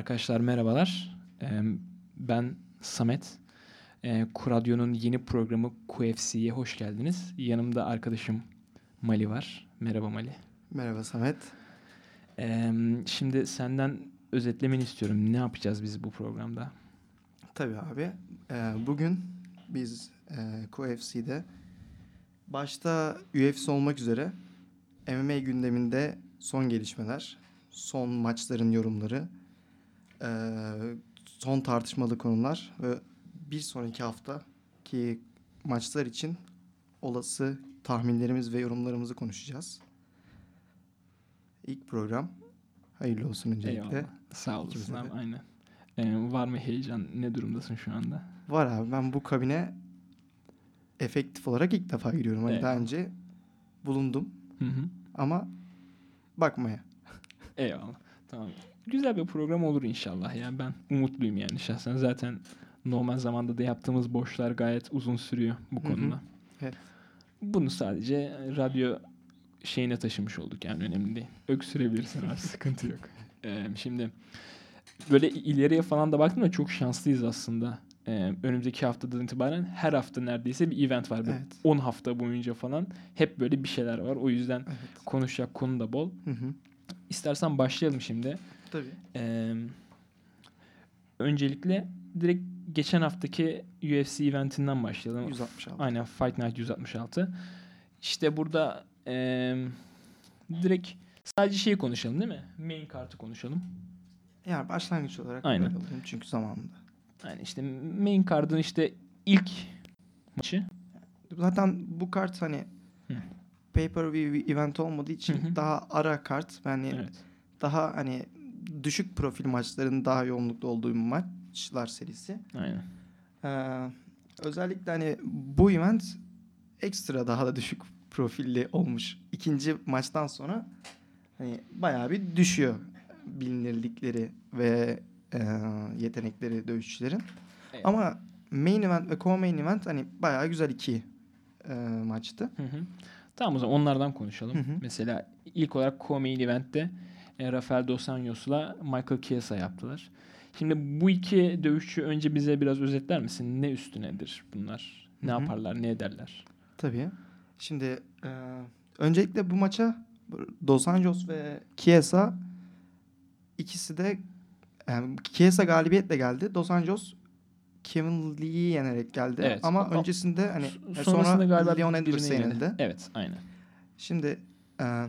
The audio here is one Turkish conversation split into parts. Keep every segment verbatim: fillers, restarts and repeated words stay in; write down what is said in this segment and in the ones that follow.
Arkadaşlar merhabalar. Ben Samet. Kuradyo'nun yeni programı K U F C'ye hoş geldiniz. Yanımda arkadaşım Mali var. Merhaba Mali. Merhaba Samet. Şimdi senden özetlemeni istiyorum. Ne yapacağız biz bu programda? Tabii abi. Bugün biz K U F C'de başta U F C olmak üzere M M A gündeminde son gelişmeler, son maçların yorumları, son tartışmalı konular ve bir sonraki haftaki maçlar için olası tahminlerimiz ve yorumlarımızı konuşacağız. İlk program. Hayırlı olsun öncelikle. Eyvallah. Sağ olasın abi, aynen. Ee, var mı heyecan? Ne durumdasın şu anda? Var abi. Ben bu kabine efektif olarak ilk defa giriyorum. Hani evet. Daha önce bulundum. Hı hı. Ama bakmaya. Eyvallah. Tamam. Güzel bir program olur inşallah. Yani ben umutluyum yani şahsen. Zaten normal zamanda da yaptığımız boşlar gayet uzun sürüyor bu konuda. Hı hı. Evet. Bunu sadece radyo şeyine taşımış olduk yani, önemli değil. Öksürebilirsin abi, sıkıntı yok. Ee, şimdi böyle ileriye falan da baktım da çok şanslıyız aslında. Ee, önümüzdeki haftadan itibaren her hafta neredeyse bir event var. Evet. on hafta boyunca falan hep böyle bir şeyler var. O yüzden evet, konuşacak konu da bol. Hı hı. İstersen başlayalım şimdi. Tabii. Ee, öncelikle direkt geçen haftaki U F C eventinden başlayalım. yüz altmış altı. Aynen, Fight Night yüz altmış altı. İşte burada e, direkt sadece şeyi konuşalım değil mi? Main kartı konuşalım. Yani başlangıç olarak aynen böyle alalım çünkü zamanında. Yani işte main kartın işte ilk maçı. Zaten bu kart hani Hı. pay-per-view event olmadığı için Hı-hı. daha ara kart. Yani evet, daha hani düşük profil maçların daha yoğunlukta olduğu bir maç. Çiçler serisi. Aynen. Ee, özellikle hani bu event ekstra daha da düşük profilli olmuş. İkinci maçtan sonra hani bayağı bir düşüyor bilinirlikleri ve e, yetenekleri dövüşçülerin. Evet. Ama main event ve co-main event hani bayağı güzel iki e, maçtı. Hı hı. Tamam, o zaman onlardan konuşalım. Hı hı. Mesela ilk olarak co-main eventte e, Rafael Dos Anjos'la Michael Chiesa yaptılar. Şimdi bu iki dövüşçü önce bize biraz özetler misin? Ne üstünedir bunlar? Ne Hı-hı. yaparlar? Ne ederler? Tabii. Şimdi e, öncelikle bu maça Dos Anjos ve Chiesa, ikisi de yani Chiesa galibiyetle geldi. Dos Anjos Kevin Lee'yi yenerek geldi. Evet. Ama o, öncesinde hani s- sonra Leon Edwards'e yenildi. Evet, aynen. Şimdi e,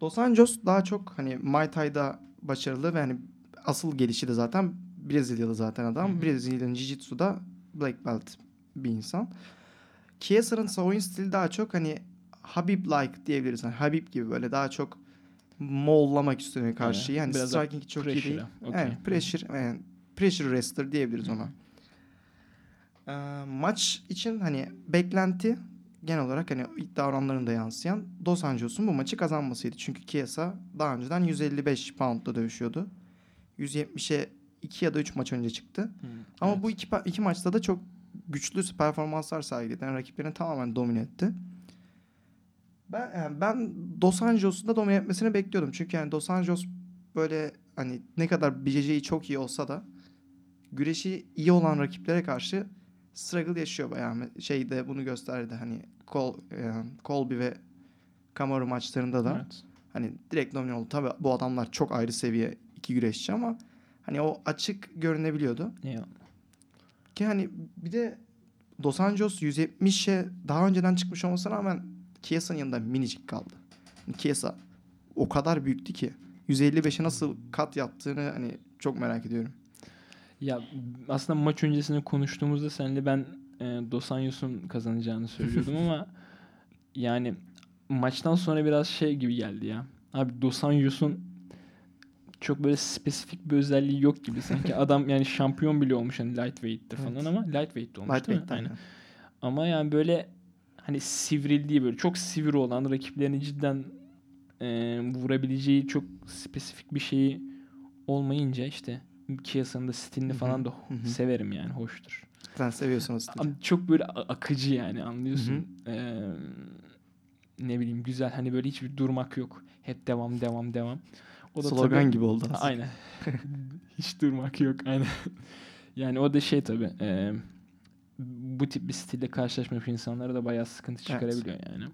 Dos Anjos daha çok hani Muay Thai'da başarılı ve hani asıl gelişi de zaten Brezilyalı zaten adam. Hı hı. Brezilya'nın Jiu-Jitsu'da Black Belt bir insan. Chiesa'nın savun stili daha çok hani Habib-like diyebiliriz. Yani Habib gibi böyle daha çok mollamak üstüne karşı. Yani biraz striking çok pressure, iyi değil. Okay. Yani pressure, yani pressure wrestler diyebiliriz ona. Ee, maç için hani beklenti genel olarak hani iddia oranlarında yansıyan Dos Anjos'un bu maçı kazanmasıydı. Çünkü Chiesa daha önceden yüz elli beş poundla dövüşüyordu. yüz yetmişe iki ya da üç maç önce çıktı. Hı, ama evet, bu iki, iki maçta da çok güçlü performanslar sergiledi. Yani rakiplerini tamamen domine etti. Ben yani ben Dos Anjos'un da domine etmesini bekliyordum. Çünkü yani Dos Anjos böyle hani ne kadar B J J'yi çok iyi olsa da güreşi iyi olan rakiplere karşı struggle yaşıyor bayağı. Şeyde bunu gösterdi hani Col, e, Colby ve Kamaru maçlarında da evet, hani direkt domine oldu. Tabii bu adamlar çok ayrı seviye iki güreşçi ama hani o açık görünebiliyordu. Yeah. Ki hani bir de Dos Anjos yüz yetmişe daha önceden çıkmış olmasına rağmen Chiesa'nın yanında minicik kaldı. Chiesa o kadar büyüktü ki yüz elli beşe nasıl kat yaptığını hani çok merak ediyorum. Ya aslında maç öncesinde konuştuğumuzda seninle ben e, Dos Anjos'un kazanacağını söylüyordum ama yani maçtan sonra biraz şey gibi geldi ya. Abi Dos Anjos'un çok böyle spesifik bir özelliği yok gibi sanki. Adam yani şampiyon bile olmuş hani lightweight'te falan evet, ama lightweight olmuş light değil mi? Aynen. Yani. Ama yani böyle hani sivrildiği böyle çok sivri olan rakiplerini cidden e, vurabileceği çok spesifik bir şeyi olmayınca işte Chiesa'nın da stilini falan da Hı-hı. severim yani, hoştur. Sen seviyorsun o stili. Çok böyle akıcı yani, anlıyorsun. E, ne bileyim, güzel hani böyle hiçbir durmak yok. Hep devam devam devam. O da slogan tabii gibi oldu aslında. Aynen. Hiç durmak yok. Aynen. Yani o da şey tabii. E, bu tip bir stille karşılaşmış insanlara da bayağı sıkıntı çıkarabiliyor evet. yani.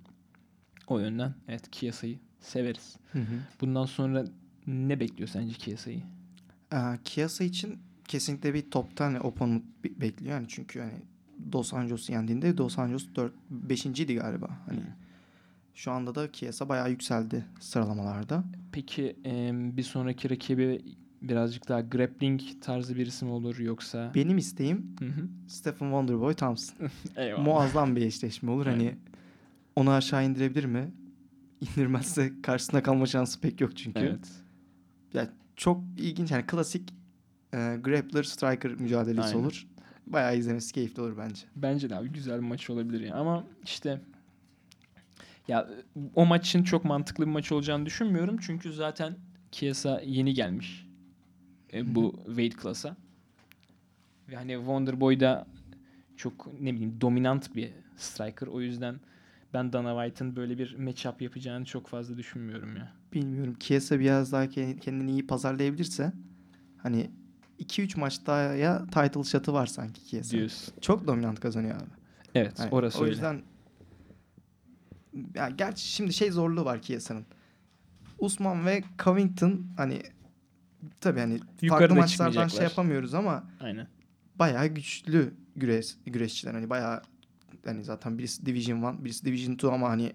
O yönden evet Chiesa'yı severiz. Hı hı. Bundan sonra ne bekliyor sence Chiesa'yı? Ee, Chiesa için kesinlikle bir toptan hani, opponent bekliyor. Yani çünkü hani Dos Anjos'u yendiğinde Dos Anjos dört beşinciydi galiba. Hani hmm. şu anda da Chiesa bayağı yükseldi sıralamalarda. Peki e, bir sonraki rakibi birazcık daha grappling tarzı birisi mi olur yoksa? Benim isteğim Hı-hı. Stephen Wonderboy Thompson. Muazzam bir eşleşme olur. Hani onu aşağı indirebilir mi? İndirmezse karşısına kalma şansı pek yok çünkü. Evet. Yani çok ilginç. Yani klasik e, grappler striker mücadelesi Aynen. olur. Bayağı izlemesi keyifli olur bence. Bence de abi güzel bir maç olabilir yani. Ama işte ya o maçın çok mantıklı bir maç olacağını düşünmüyorum. Çünkü zaten Chiesa yeni gelmiş e, bu weight class'a. Ve hani Wonderboy da çok ne bileyim dominant bir striker. O yüzden ben Dana White'ın böyle bir matchup yapacağını çok fazla düşünmüyorum ya. Bilmiyorum. Chiesa biraz daha kendini iyi pazarlayabilirse hani iki üç maçta ya title shot'ı var sanki Chiesa. Çok dominant kazanıyor abi. Evet yani, orası öyle. O yüzden ya, gerçi şimdi şey zorluğu var Chiesa'nın. Osman ve Covington hani tabii hani Yukarıda farklı maçlardan şey yapamıyoruz ama Aynen. bayağı güçlü güreş, güreşçiler. Hani bayağı hani zaten birisi Division bir, birisi Division iki ama hani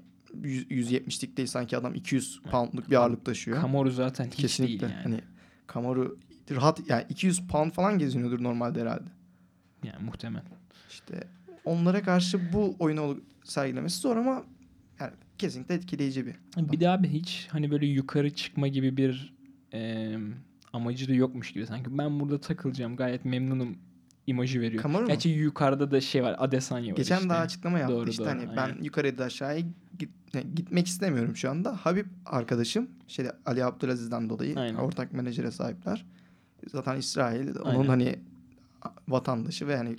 yüz yetmişlik değil sanki adam iki yüz poundluk bir ağırlık taşıyor. Kamaru zaten hiç Kesinlikle. değil yani. Hani Kamaru rahat yani iki yüz pound falan geziniyordur normalde herhalde. Yani muhtemel. İşte onlara karşı bu oyunu sergilemesi zor ama yani kesinlikle etkileyici bir. Bir de abi hiç hani böyle yukarı çıkma gibi bir e, amacı da yokmuş gibi sanki. Ben burada takılacağım gayet memnunum imajı veriyor. Kamaru Gerçi mu? yukarıda da şey var Adesanya var. Geçen işte. daha açıklama yaptı. Doğru, işte doğru, hani ben yukarıya da aşağıya git, yani gitmek istemiyorum şu anda. Habib arkadaşım şey Ali Abdülaziz'den dolayı aynen. ortak menajere sahipler. Zaten İsrail onun aynen. hani vatandaşı ve hani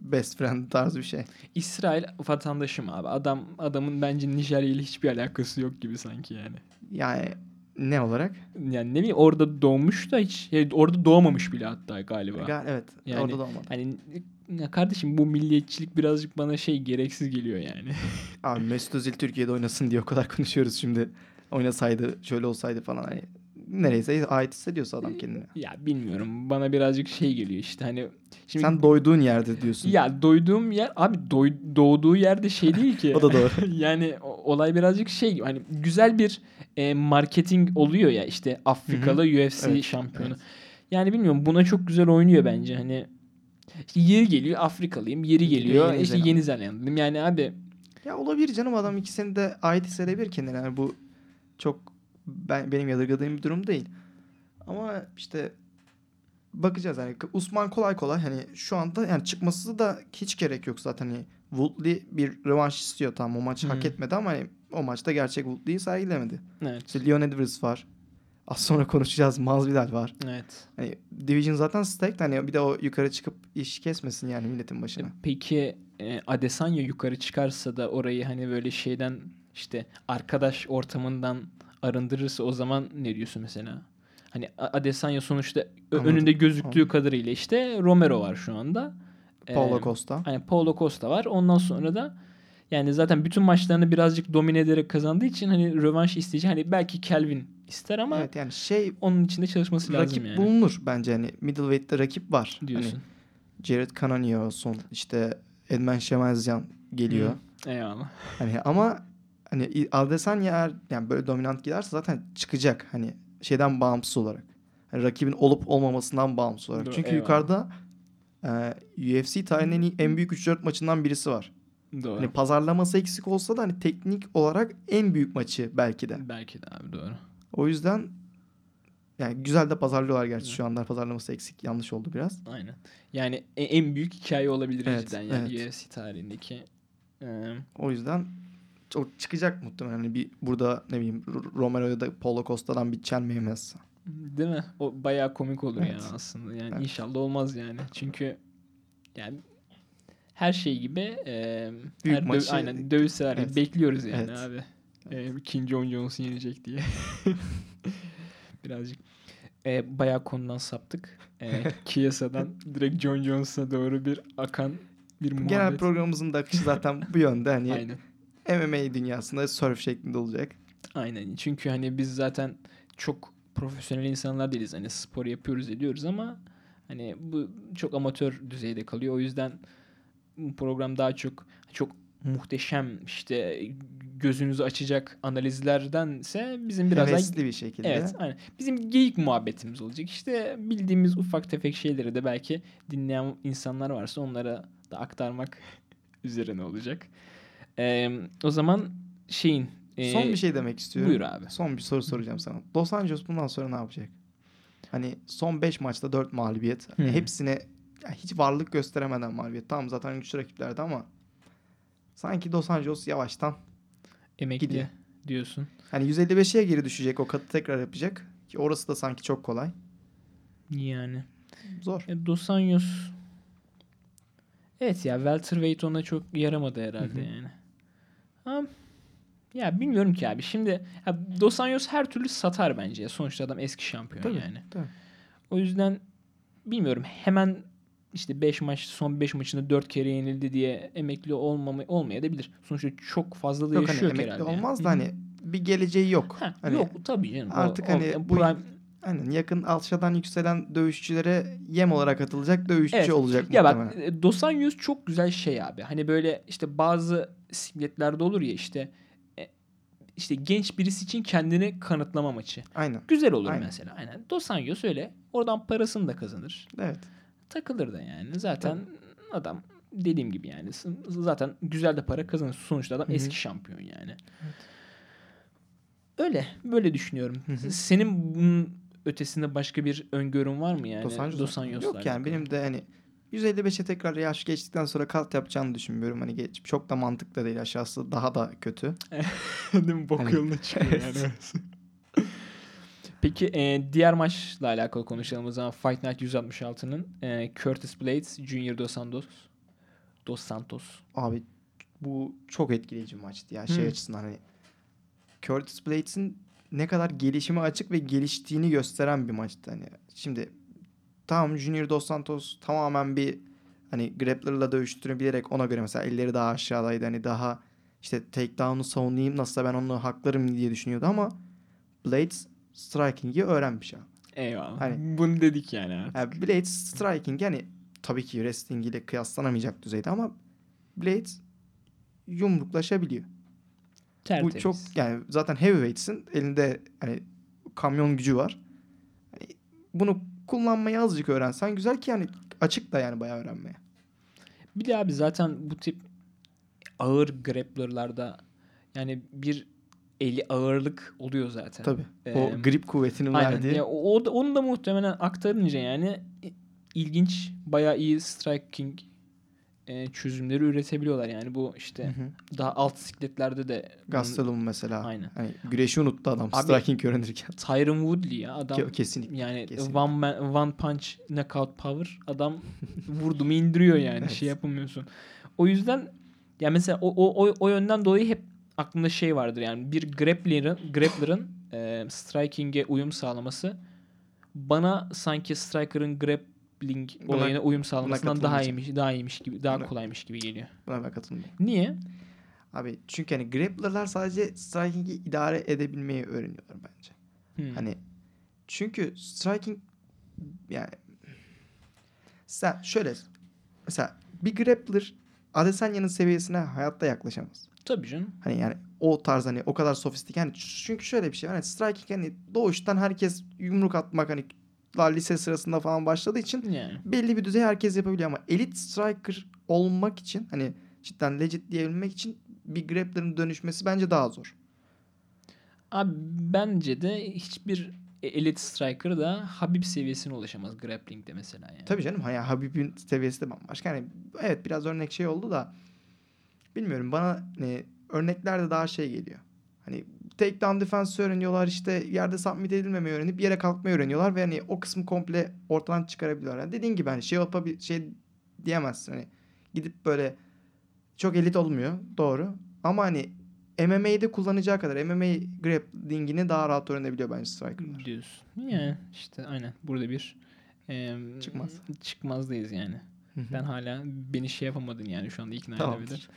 best friend tarzı bir şey. İsrail vatandaşı mı abi? Adam adamın bence Nijerya ile hiçbir alakası yok gibi sanki yani. Yani ne olarak? Yani ne bileyim orada doğmuş da hiç yani orada doğmamış bile hatta galiba. Evet. Yani, orada doğmadı. Hani kardeşim bu milliyetçilik birazcık bana şey gereksiz geliyor yani. Abi Mesut Özil Türkiye'de oynasın diye o kadar konuşuyoruz şimdi. Oynasaydı şöyle olsaydı falan hani nereyse ait hissediyorsa adam kendini. Ya bilmiyorum. Bana birazcık şey geliyor işte hani. Şimdi, sen doyduğun yerde diyorsun. Ya doyduğum yer abi doy, doğduğu yerde şey değil ki. O da doğru. Yani olay birazcık şey hani güzel bir e, marketing oluyor ya işte Afrikalı Hı-hı. U F C evet, şampiyonu. Evet. Yani bilmiyorum buna çok güzel oynuyor bence hani. İşte yeri geliyor Afrikalıyım yeri geliyor Yeni işte Yeni Zelandalıyım yani abi. Ya olabilir canım adam ikisini de ait hissedebilir kendine yani bu çok Ben, benim yadırgadığım bir durum değil. Ama işte bakacağız yani Osman kolay kolay hani şu anda yani çıkması da hiç gerek yok zaten. Hani Woodley bir rövanş istiyor tamam o maç hmm. hak etmedi ama hani o maçta gerçek Woodley'i sergilemedi. Evet. İşte Leon Edwards var. Az sonra konuşacağız. Masvidal var. Evet. Hani Division zaten stacked hani bir de o yukarı çıkıp iş kesmesin yani milletin başına. Peki Adesanya yukarı çıkarsa da orayı hani böyle şeyden işte arkadaş ortamından arındırırsa o zaman ne diyorsun mesela? Hani Adesanya sonuçta Anladım. önünde gözüktüğü Anladım. kadarıyla işte Romero var şu anda. Paulo ee, Costa. Hani Paulo Costa var. Ondan sonra da yani zaten bütün maçlarını birazcık domine ederek kazandığı için hani rövanş isteyecek. Hani belki Kelvin ister ama evet yani şey onun içinde çalışması lazım yani. Rakip bulunur bence hani middleweight'te rakip var diyorsun. Hani Jared Cannonier son işte Edman Şemazyan geliyor. Hı. Eyvallah. Hani ama hani Adesanya eğer yani böyle dominant giderse zaten çıkacak hani şeyden bağımsız olarak. Yani rakibin olup olmamasından bağımsız olarak. Doğru, çünkü eyvallah. yukarıda e, U F C tarihinin en büyük üç dört maçından birisi var. Doğru. Hani pazarlaması eksik olsa da hani teknik olarak en büyük maçı belki de. Belki de abi doğru. O yüzden yani güzel de pazarlıyorlar gerçi evet. şu anda pazarlaması eksik yanlış oldu biraz. Aynen. Yani en büyük hikaye olabilir evet, cidden yani evet. U F C tarihindeki. E... O yüzden o çıkacak muhtemelen. Yani bir burada ne bileyim Romero'ya da Paulo Costa'dan bir çelme yemezse. Değil mi? O bayağı komik olur evet. yani aslında. Yani evet. inşallah olmaz yani. Çünkü yani her şey gibi e, büyük her maçı dö- aynen dövüş sever evet. bekliyoruz yani evet. abi. E, King John Jones'u yenecek diye. Birazcık. E, bayağı konudan saptık. E, Chiesa'dan direkt John Jones'a doğru bir akan bir muhabbet. Genel programımızın da akışı zaten bu yönde. Hani aynen. M M A dünyasında surf şeklinde olacak. Aynen. Çünkü hani biz zaten çok profesyonel insanlar değiliz. Hani spor yapıyoruz ediyoruz ama hani bu çok amatör düzeyde kalıyor. O yüzden bu program daha çok çok muhteşem işte gözünüzü açacak analizlerdense bizim biraz hevesli daha... bir şekilde. Evet, aynen. Bizim geyik muhabbetimiz olacak. İşte bildiğimiz ufak tefek şeyleri de belki dinleyen insanlar varsa onlara da aktarmak üzerine olacak. Ee, o zaman şeyin... E... Son bir şey demek istiyorum. Buyur abi. Son bir soru soracağım sana. Dos Anjos bundan sonra ne yapacak? Hani son beş maçta dört mağlubiyet. Hmm. Hepsine hiç varlık gösteremeden mağlubiyet. Tamam zaten güçlü rakiplerdi ama sanki Dos Anjos yavaştan emekli gidiyor diyorsun. Hani yüz elli beşe geri düşecek. O katı tekrar yapacak. Ki orası da sanki çok kolay. Yani. Zor. E, Dos Anjos. Evet ya. Welterweight ona çok yaramadı herhalde. Hı-hı. Yani. Ama ya bilmiyorum ki abi. Şimdi ya Dos Anjos her türlü satar bence. Sonuçta adam eski şampiyon tabii, yani. Tabii. O yüzden bilmiyorum. Hemen İşte beş maç, son beş maçında dört kere yenildi diye emekli olmamay- olmayabilir. Sonuçta çok fazla da yok, yaşıyor hani, herhalde. Emekli yani olmaz da hani bir geleceği yok. Ha, hani yok tabii canım. Artık o, hani o, bu prime... hani yakın alçadan yükselen dövüşçülere yem olarak atılacak dövüşçü evet olacak ya muhtemelen. Bak Dos Anjos çok güzel şey abi. Hani böyle işte bazı sikletlerde olur ya işte işte genç birisi için kendini kanıtlama maçı. Aynen. Güzel olur aynen mesela. Aynen. Dos Anjos öyle. Oradan parasını da kazanır. Evet. Takılır da yani. Zaten tabii adam dediğim gibi yani zaten güzel de para kazanır. Sonuçta adam hı-hı eski şampiyon yani. Evet. Öyle. Böyle düşünüyorum. Hı-hı. Senin bunun ötesinde başka bir öngörün var mı yani? Dos Anjos'lar. Dos Anjos'lar yok yani. Benim de hani yüz elli beşe tekrar yaş geçtikten sonra cut yapacağını düşünmüyorum. Hani geçip çok da mantıklı değil. Aşağısı daha da kötü. Değil mi? Bok hani yoluna çıkıyor evet yani. Peki e, diğer maçla alakalı konuşalım o zaman. Fight Night yüz altmış altının e, Curtis Blades, Junior Dos Santos. Dos Santos. Abi bu çok etkileyici bir maçtı ya. Şey hmm. açısından hani Curtis Blades'in ne kadar gelişime açık ve geliştiğini gösteren bir maçtı. Hani şimdi tamam Junior Dos Santos tamamen bir hani grappler'la dövüştürebilerek ona göre mesela elleri daha aşağıdaydı. Hani daha işte takedown'u savunayım nasılsa ben onu haklarım diye düşünüyordu ama Blades striking'i öğrenmiş abi. Eyvallah. Hani, bunu dedik yani artık. Yani Blades striking yani tabii ki wrestling ile kıyaslanamayacak düzeyde ama Blades yumruklaşabiliyor. Tertemiz. Bu çok yani zaten heavyweight'sin elinde hani kamyon gücü var. Yani bunu kullanmayı azıcık öğrensen güzel ki yani açık da yani bayağı öğrenmeye. Bir de abi zaten bu tip ağır grappler'larda yani bir eli ağırlık oluyor zaten. Tabii. Ee, o grip kuvvetinin aynen verdiği. Ya, o, o da, onu da muhtemelen aktarınca yani ilginç, bayağı iyi striking e, çözümleri üretebiliyorlar. Yani bu işte hı-hı daha alt sikletlerde de. Gastelum mesela. Aynen. Yani güreşi unuttu adam abi, striking öğrenirken. Tyrone Woodley ya adam. Kesinlikle. Yani kesinlikle. One, man, one punch knockout power adam vurdu mu indiriyor yani. Evet. Şey yapamıyorsun. O yüzden ya mesela o, o, o, o yönden dolayı hep aklımda şey vardır yani bir grappler'ın grappler'ın e, striking'e uyum sağlaması bana sanki striker'ın grappling olayına uyum sağlamasından daha iyiymiş, daha iyiymiş gibi, daha buna, kolaymış gibi geliyor. Buna ben katılmıyorum. Niye? Abi çünkü hani grappler'lar sadece striking'i idare edebilmeyi öğreniyorlar bence. Hmm. Hani çünkü striking yani sen şöyle mesela bir grappler Adesanya'nın seviyesine hayatta yaklaşamaz. Tabii canım. Hani yani o tarz hani o kadar sofistik yani çünkü şöyle bir şey var. Hani striking hani doğuştan herkes yumruk atmak hani lise sırasında falan başladığı için yani belli bir düzey herkes yapabiliyor ama elit striker olmak için hani cidden legit diyebilmek için bir grappler'ın dönüşmesi bence daha zor. Abi bence de hiçbir elit striker da Habib seviyesine ulaşamaz grappling'de mesela yani. Tabii canım. Hani Habib'in seviyesi de bambaşka. Hani evet biraz örnek şey oldu da bilmiyorum bana hani, örnekler de daha şey geliyor. Hani take down defense öğreniyorlar işte yerde submit edilmemeyi öğrenip yere kalkmayı öğreniyorlar ve hani o kısmı komple ortadan çıkarabiliyorlar. Yani dediğin gibi hani şey yapabil- şey diyemezsin hani gidip böyle çok elit olmuyor doğru ama hani M M A'de kullanacağı kadar M M A grappling'ini daha rahat öğrenebiliyor bence striker'lar. Diyorsun. Yani işte aynen. Burada bir e, çıkmaz. Çıkmazdayız yani. Hı-hı. Ben hala beni şey yapamadın yani şu anda ikna tamam. edebilir.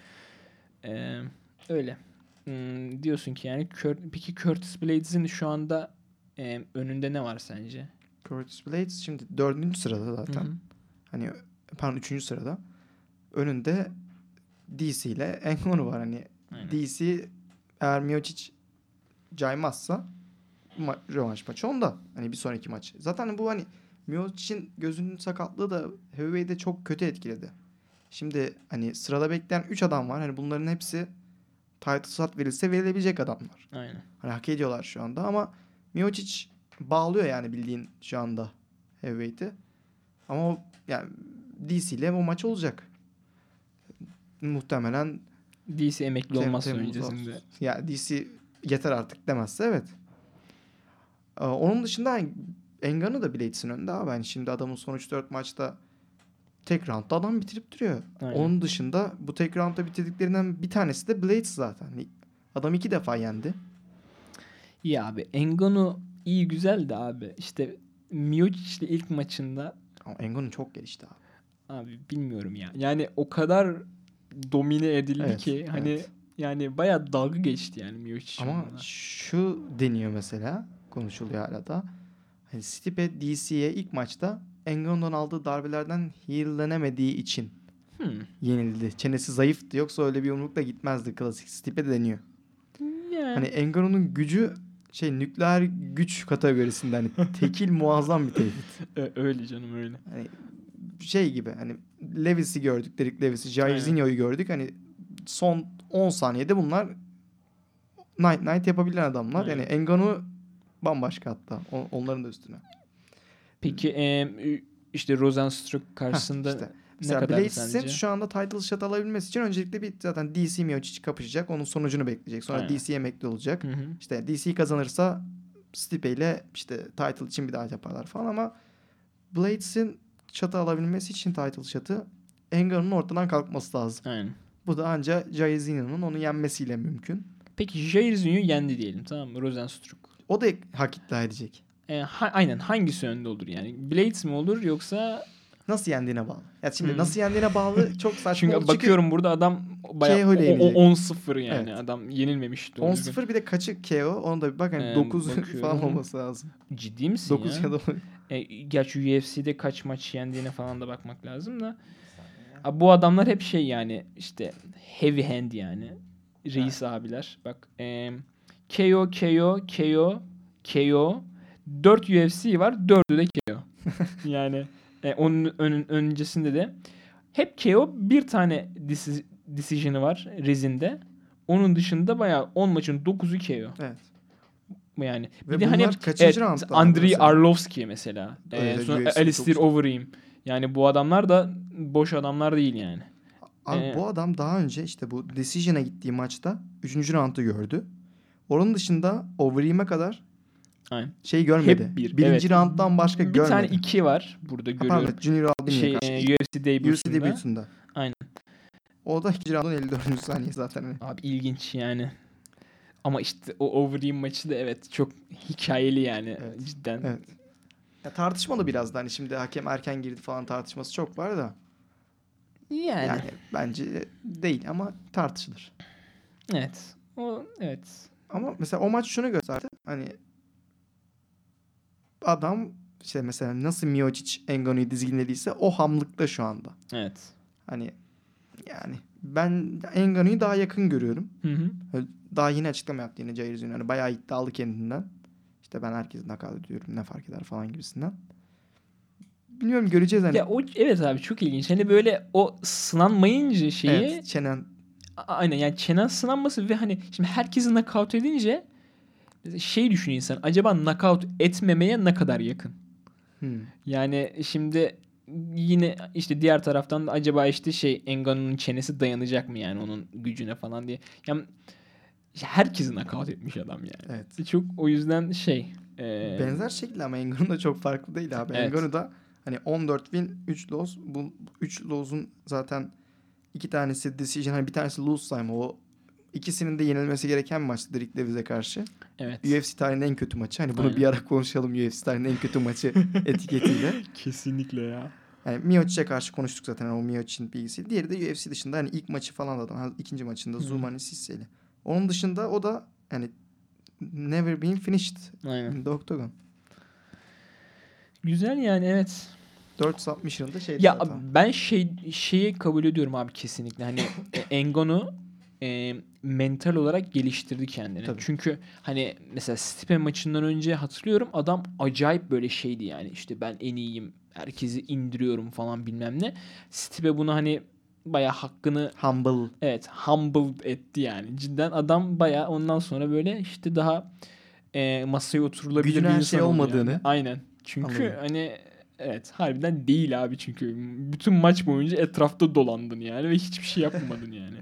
E, öyle. Hmm, diyorsun ki yani peki Curtis Blades'in şu anda e, önünde ne var sence? Curtis Blades şimdi dördüncü sırada zaten. Hı-hı. Hani pardon üçüncü sırada. Önünde D C ile Engono var hani. Aynen. D C eğer Miocic caymazsa ma- rövanş maçı onda. Hani bir sonraki maç. Zaten bu hani Miocic'in gözünün sakatlığı da heavyweight'de çok kötü etkiledi. Şimdi hani sırada bekleyen üç adam var. Hani bunların hepsi title shot verilse verilebilecek adamlar. Aynen. Hani hak ediyorlar şu anda ama Miocic bağlıyor yani bildiğin şu anda heavyweight'i. Ama o yani D C ile o maç olacak. Muhtemelen D C emekli olmazsa öncesinde. Ya yani D C yeter artık demezse evet. Ee, onun dışında Ngannou da Blades'in önünde abi. Yani şimdi adamın son üç dört maçta tek roundda adam bitirip duruyor. Aynen. Onun dışında bu tek roundda bitirdiklerinden bir tanesi de Blades zaten. Adam iki defa yendi. İyi abi. Ngannou iyi güzel de abi. İşte Miocic ile ilk maçında. Ama Ngannou çok gelişti abi. Abi bilmiyorum ya. Yani o kadar domine edildi evet, ki hani evet. Yani bayağı dalga geçti yani Miocic. Ama bana şu deniyor mesela konuşuluyor hala da. Hani Stipe D C'ye ilk maçta Engano'dan aldığı darbelerden heal'lenemediği için hmm. yenildi. Çenesi zayıftı. Yoksa öyle bir yumrukla gitmezdi klasik. Stipe de deniyor. Yani. Hani Engano'nun gücü şey nükleer güç kategorisinde hani tekil muazzam bir tehdit. Öyle canım öyle. Hani şey gibi hani Levis'i gördük dedik Levis'i. Jairzinho'yu gördük. Hani son on saniyede bunlar night night yapabilen adamlar. Aynen. Yani Ngannou bambaşka hatta. O, onların da üstüne. Peki e, işte Rosenstruck karşısında işte. Ne kadar Blades'in sence? Blades'in şu anda title shot alabilmesi için öncelikle bir zaten D C Miocic kapışacak. Onun sonucunu bekleyecek. Sonra aynen. D C emekli olacak. Hı hı. İşte D C kazanırsa Stipe ile işte title için bir daha yaparlar falan ama Blades'in şatı alabilmesi için title şatı Engano'nun ortadan kalkması lazım. Aynen. Bu da ancak Jairzinho'nun onu yenmesiyle mümkün. Peki Jairzinho yendi diyelim tamam mı? Rosenstruck. O da hak iddia edecek. E, ha, aynen. Hangisi önde olur yani? Blades mi olur yoksa nasıl yendiğine bağlı. Ya şimdi hmm. nasıl yendiğine bağlı çok saçma. Çünkü oldu. Bakıyorum çünkü burada adam bayağı on sıfır yani. Evet. Adam yenilmemişti. on sıfır bir de kaçı K O? Onu da bir bak hani e, dokuz falan olması lazım. Ciddi misin dokuz ya? dokuz ya da E, gerçi U F C'de kaç maç yendiğine falan da bakmak lazım da. Abi bu adamlar hep şey yani işte heavy hand yani. Reis ha. abiler. Bak e, K O, K O, K O, K O. dört U F C var. dördü de K O. Yani e, onun önün, öncesinde de hep K O bir tane disi, decision'ı var Rezin'de. Onun dışında bayağı on maçın dokuzu K O. Evet. Yani. Ve bir de hani evet, Andrei Arlovski mesela. Öyle, ee, sonra Alistair Overeem. Yani bu adamlar da boş adamlar değil yani. Abi ee, bu adam daha önce işte bu decision'a gittiği maçta üçüncü round'u gördü. Onun dışında Overeem'e kadar aynen. şey görmedi. Hep bir, birinci evet. round'dan başka bir görmedi. Bir tane iki var burada görüyorum. Pardon, Junior şey, şey, U F C debütünde. Aynen. O da ikinci round'un elli dördüncü saniye zaten. Abi ilginç yani. Ama işte o Overeem maçı da evet çok hikayeli yani evet. cidden. Evet. Ya tartışmalı biraz da hani şimdi hakem erken girdi falan tartışması çok var da. Yani. Yani bence değil ama tartışılır. Evet. O evet. Ama mesela o maç şunu gösterdi. Hani adam işte mesela nasıl Miocic Engano'yu dizginlediyse o hamlıkta şu anda. Evet. Hani yani ben Engano'yu daha yakın görüyorum. Hı hı. Öyle daha yeni açıklama yaptı yine Jairzinho. Yani bayağı iddialı kendinden. İşte ben herkesi nakal ediyorum. Ne fark eder falan gibisinden. Bilmiyorum göreceğiz hani. Ya o, evet abi çok ilginç. Hani böyle o sınanmayınca şeyi. Evet çenen. Aynen yani çenen sınanması ve hani şimdi herkesi nakavt edince şey düşünüyor insan. Acaba nakavt etmemeye ne kadar yakın? Hmm. Yani şimdi yine işte diğer taraftan da acaba işte şey Engano'nun çenesi dayanacak mı yani onun gücüne falan diye. Yani herkesi nakavt etmiş adam yani. Evet. Çok o yüzden şey. E... Benzer şekilde ama Engano da çok farklı değil abi. Evet. Engano da hani on dört bin üç loss. Bu üç loss'un zaten iki tanesi decision. Hani bir tanesi lose sayma. O İkisinin de yenilmesi gereken maçtı Derrick Lewis'e karşı. Evet. U F C tarihinin en kötü maçı. Hani bunu aynen, bir ara konuşalım, U F C tarihinin en kötü maçı etiketiyle. Kesinlikle ya. Yani Miocic'e karşı konuştuk zaten, yani o Miocic'in bilgisi. Diğeri de U F C dışında hani ilk maçı falan da, hani ikinci maçında Zumani Sisse'yle. Onun dışında o da yani never been finished. Aynen. The Octagon. Güzel yani, evet. dört submission'da şeydi ya zaten. Ya ben şey şeyi kabul ediyorum abi kesinlikle. Hani Engono e, mental olarak geliştirdi kendini. Tabii. Çünkü hani mesela Stipe maçından önce hatırlıyorum, adam acayip böyle şeydi yani. İşte ben en iyiyim, herkesi indiriyorum falan bilmem ne. Stipe bunu hani bayağı hakkını... Humble. Evet, humble etti yani. Cidden adam bayağı ondan sonra böyle işte daha e, masaya oturulabilir Gücün bir insan şey olmadığını. Yani. Aynen. Çünkü anladım, hani evet harbiden değil abi, çünkü bütün maç boyunca etrafta dolandın yani ve hiçbir şey yapmadın yani.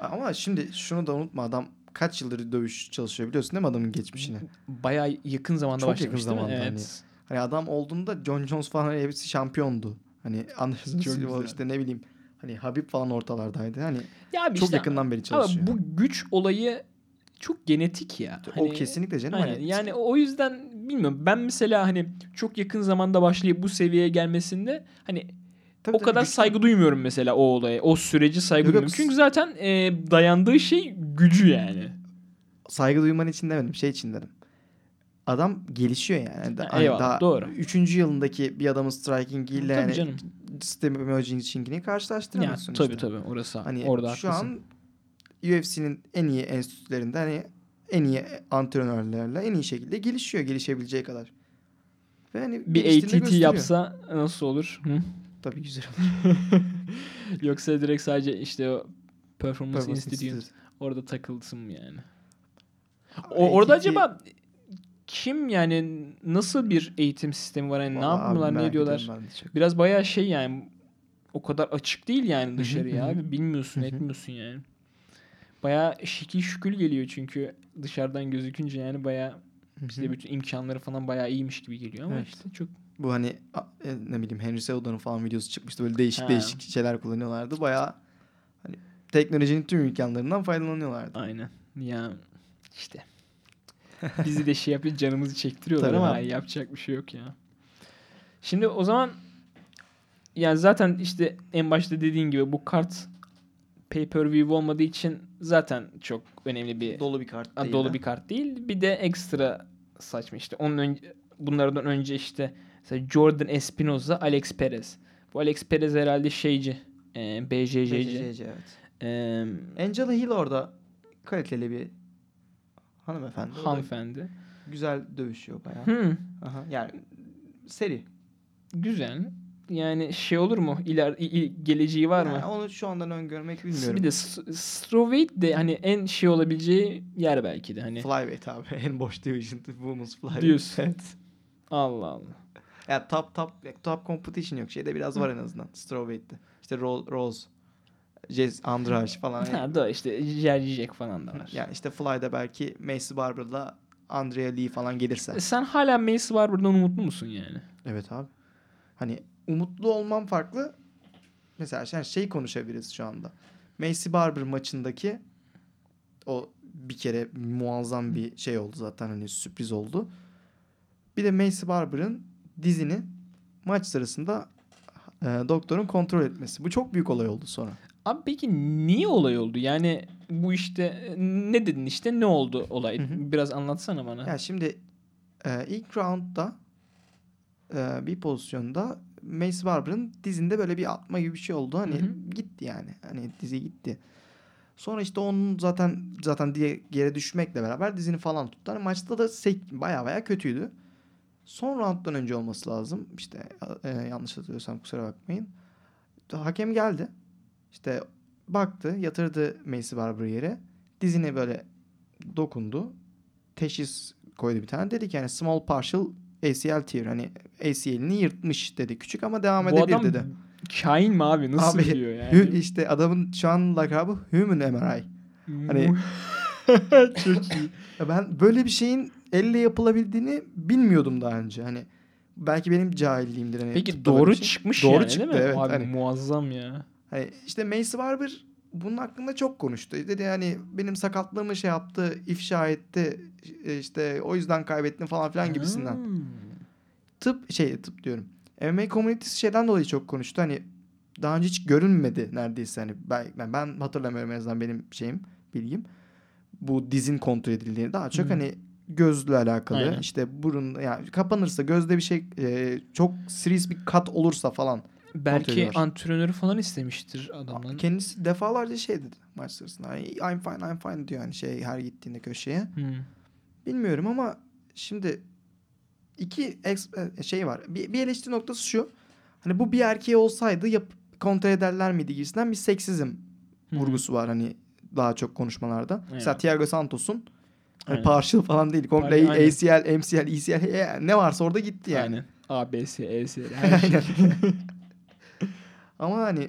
Ama şimdi şunu da unutma, adam kaç yıldır dövüş çalışıyor biliyorsun değil mi adamın geçmişini? Bayağı yakın zamanda çok başlamış. Çok yakın zamanda evet. Hani, hani adam olduğunda John Jones falan hani hepsi şampiyondu. Hani Anderson Silva işte ne bileyim hani Habib falan ortalardaydı. Hani ya çok işte, yakından beri çalışıyor. Abi bu güç olayı çok genetik ya. Hani, o kesinlikle canım. Hani, yani, yani o yüzden bilmiyorum. Ben mesela hani çok yakın zamanda başlayıp bu seviyeye gelmesinde hani tabii, o tabii, kadar güçlü saygı duymuyorum mesela o olaya. O süreci saygı duymuyorum. Çünkü zaten e, dayandığı şey gücü yani. Saygı duymanın için demedim. Şey için dedim. Adam gelişiyor yani. Da, eyvallah, daha doğru. Üçüncü yılındaki bir adamın strikingiyle tabii yani Stipe Miocic'ini karşılaştıramıyorsun yani, tabii işte. Tabii tabii. Orası. Hani orada şu haklısın. An U F C'nin en iyi enstitülerinden hani en iyi antrenörlerle en iyi şekilde gelişiyor, gelişebileceği kadar. Ve hani bir A T T gösteriyor. Yapsa nasıl olur? Hı? Tabii güzel olur. Yoksa direkt sadece işte o Performance, Performance Institute, Institute orada takılsın mı yani? O, orada A T T... acaba kim yani nasıl bir eğitim sistemi var? Yani ne yapıyorlar, ne ediyorlar? Biraz bayağı şey yani, o kadar açık değil yani dışarıya abi. Bilmiyorsun, etmiyorsun yani. Bayağı şekil şükül geliyor çünkü dışarıdan gözükünce yani bayağı bize bütün imkanları falan bayağı iyiymiş gibi geliyor ama evet, işte çok... Bu hani ne bileyim Henry Cejudo'nun falan videosu çıkmıştı, böyle değişik ha. değişik şeyler kullanıyorlardı. Bayağı hani teknolojinin tüm imkanlarından faydalanıyorlardı. Aynen ya işte bizi de şey yapıyor, canımızı çektiriyorlar. Tabii ama ha. yapacak bir şey yok ya. Şimdi o zaman yani zaten işte en başta dediğin gibi bu kart pay-per-view olmadığı için zaten çok önemli bir... Dolu bir kart değil. Dolu he? bir kart değil. Bir de ekstra saçma işte. Onun önce, bunlardan önce işte mesela Jordan Espinoza, Alex Perez. Bu Alex Perez herhalde şeyci. E, B J J'ci. B J J'ci evet. E, Angela Hill orada kaliteli bir hanımefendi. Hanımefendi. Güzel dövüşüyor bayağı. Hmm. Aha, yani seri. Güzel. Yani şey olur mu? İler, geleceği var yani mı? Onu şu andan öngörmek bilmiyorum. Bir de strawweight de hani en şey olabileceği yer belki de. Hani. Flyweight abi. En boş division. Women's flyweight. Diyorsun. Evet. Allah Allah. Yani top top top competition yok. Şeyde biraz var en azından. Strawweight'te. İşte Rose, Jez Andraj falan. Yani. Ha doğru işte. Jerjijek falan da var. Yani işte fly'da belki Maycee Barber'la Andrea Lee falan gelirse. Sen hala Maycee Barber'dan umutlu musun yani? Evet abi. Hani umutlu olmam farklı. Mesela yani şey konuşabiliriz şu anda. Maycee Barber maçındaki o bir kere muazzam bir şey oldu zaten, hani sürpriz oldu. Bir de Maycee Barber'ın dizini maç sırasında e, doktorun kontrol etmesi. Bu çok büyük olay oldu sonra. Abi peki niye olay oldu? Yani bu işte ne dedin işte ne oldu olay? Hı hı. Biraz anlatsana bana. Ya şimdi e, ilk roundda e, bir pozisyonda Maycee Barber'ın dizinde böyle bir atma gibi bir şey oldu. Hani hı hı. gitti yani. Hani dizi gitti. Sonra işte onun zaten zaten diye yere düşmekle beraber dizini falan tuttu. Hani maçta da sek, baya baya kötüydü. Son rounddan önce olması lazım. İşte e, yanlış hatırlıyorsam kusura bakmayın. Hakem geldi. İşte baktı, yatırdı Maycee Barber'ı yere. Dizine böyle dokundu. Teşhis koydu bir tane. Dedi ki yani small partial A C L tear, hani A C L'ini yırtmış dedi, küçük ama devam bu edebilir dedi. Bu adam kain mi abi, nasıl abi, diyor yani? İşte adamın şu an lakabı Human M R I. Hani çok iyi. Ben böyle bir şeyin elle yapılabildiğini bilmiyordum daha önce. Hani belki benim cahilliğimdir. Hani peki doğru çıkmış doğru yani çıktı, değil mi? Evet, abi hani, muazzam ya. Hani işte Maycee Barber bunun hakkında çok konuştu. Dedi yani benim sakatlığımı şey yaptı, ifşa etti, işte o yüzden kaybettim falan filan gibisinden. Hmm. Tıp şey tıp diyorum. M M A komünitesi şeyden dolayı çok konuştu. Hani daha önce hiç görünmedi neredeyse. Hani ben, ben, ben hatırlamıyorum en azından benim şeyim, bilgim. Bu dizin kontrol edildiğini daha çok hmm. hani gözle alakalı. Aynen. İşte burun yani kapanırsa gözde bir şey e, çok serious bir cut olursa falan. Belki antrenörü falan istemiştir adamların. Kendisi defalarca şey dedi maç sırasında. I'm fine, I'm fine diyor yani şey her gittiğinde köşeye. Hmm. Bilmiyorum ama şimdi iki ex- şey var. Bir, bir eleştiri noktası şu. Hani bu bir erkeğe olsaydı yap kontrol ederler miydi gibisinden bir seksizm hmm. vurgusu var hani daha çok konuşmalarda. Aynen. Mesela Thiago Santos'un hani partial falan değil. Komple Par- A C L, M C L, E C L ne varsa orada gitti yani. Aynen. A B S, E C L. Aynen. Ama hani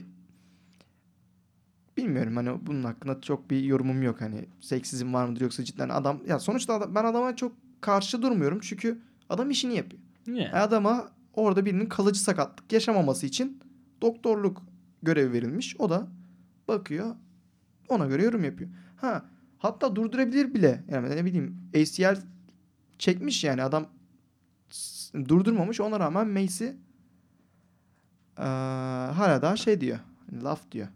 bilmiyorum hani bunun hakkında çok bir yorumum yok. Hani seksizm var mıdır yoksa cidden adam ya sonuçta adam, ben adama çok karşı durmuyorum çünkü adam işini yapıyor. Yeah. Adama orada birinin kalıcı sakatlık yaşamaması için doktorluk görevi verilmiş. O da bakıyor, ona göre yorum yapıyor. Ha, hatta durdurabilir bile. Yani ne bileyim A C L çekmiş yani adam durdurmamış. Ona rağmen Maycee Ee, hala daha şey diyor. Laf diyor.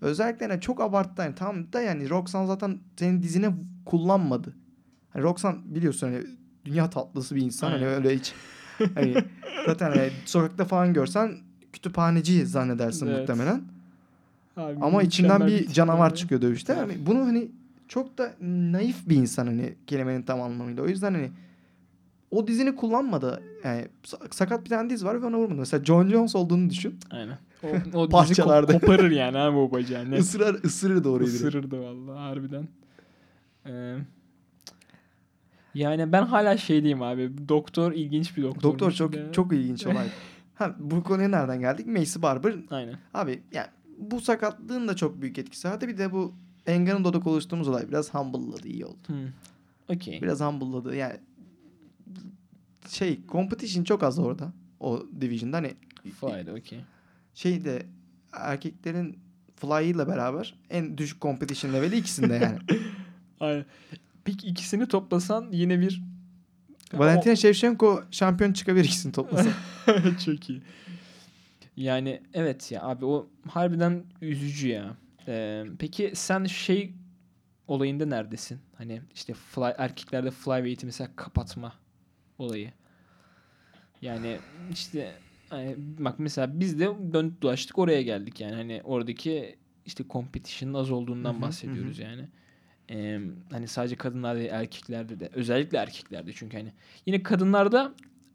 Özellikle yani çok abarttı. Yani tam da yani Roxanne zaten senin dizine kullanmadı. Yani Roxanne biliyorsun hani dünya tatlısı bir insan. Aynen. Hani öyle hiç hani zaten hani sokakta falan görsen kütüphaneci zannedersin evet. Muhtemelen. Abi, ama içinden bir canavar abi. Çıkıyor dövüşte. Evet. Yani bunu hani çok da naif bir insan hani kelimenin tam anlamıyla. O yüzden hani o dizini kullanmadı. Yani sakat bir tane diz var ve ona vurmadı. Mesela John Jones olduğunu düşün. Aynen. O, o dizi koparır yani abi o bacağı. Ne? Isırar, ısırır doğru. Isırırdı vallahi harbiden. Ee, yani ben hala şey diyeyim abi. Doktor ilginç bir doktor. Doktor çok de. Çok ilginç olay. Ha, bu konuya nereden geldik? Maycee Barber. Aynen. Abi yani bu sakatlığın da çok büyük etkisi. Hadi bir de bu Engano'da da konuştuğumuz olay biraz humble'ladı, iyi oldu. Hmm. Okay. Biraz humble'ladı yani. Şey, competition çok az orada. O division'da hani fly, okay. Şeyde erkeklerin fly'ıyla beraber en düşük competition leveli ikisinde yani. Aynen. Peki ikisini toplasan yine bir Valentina Shevchenko şampiyon çıkabilir ikisini toplasan. Çok iyi. Yani evet ya abi o harbiden üzücü ya. Ee, peki sen şey olayında neredesin? Hani işte fly, erkeklerde flyweight'i mesela kapatma olayı. Yani işte hani bak mesela biz de döndük dolaştık oraya geldik yani hani oradaki işte competition'ın az olduğundan bahsediyoruz yani. Ee, hani sadece kadınlarda değil, erkeklerde de özellikle erkeklerde çünkü hani yine kadınlarda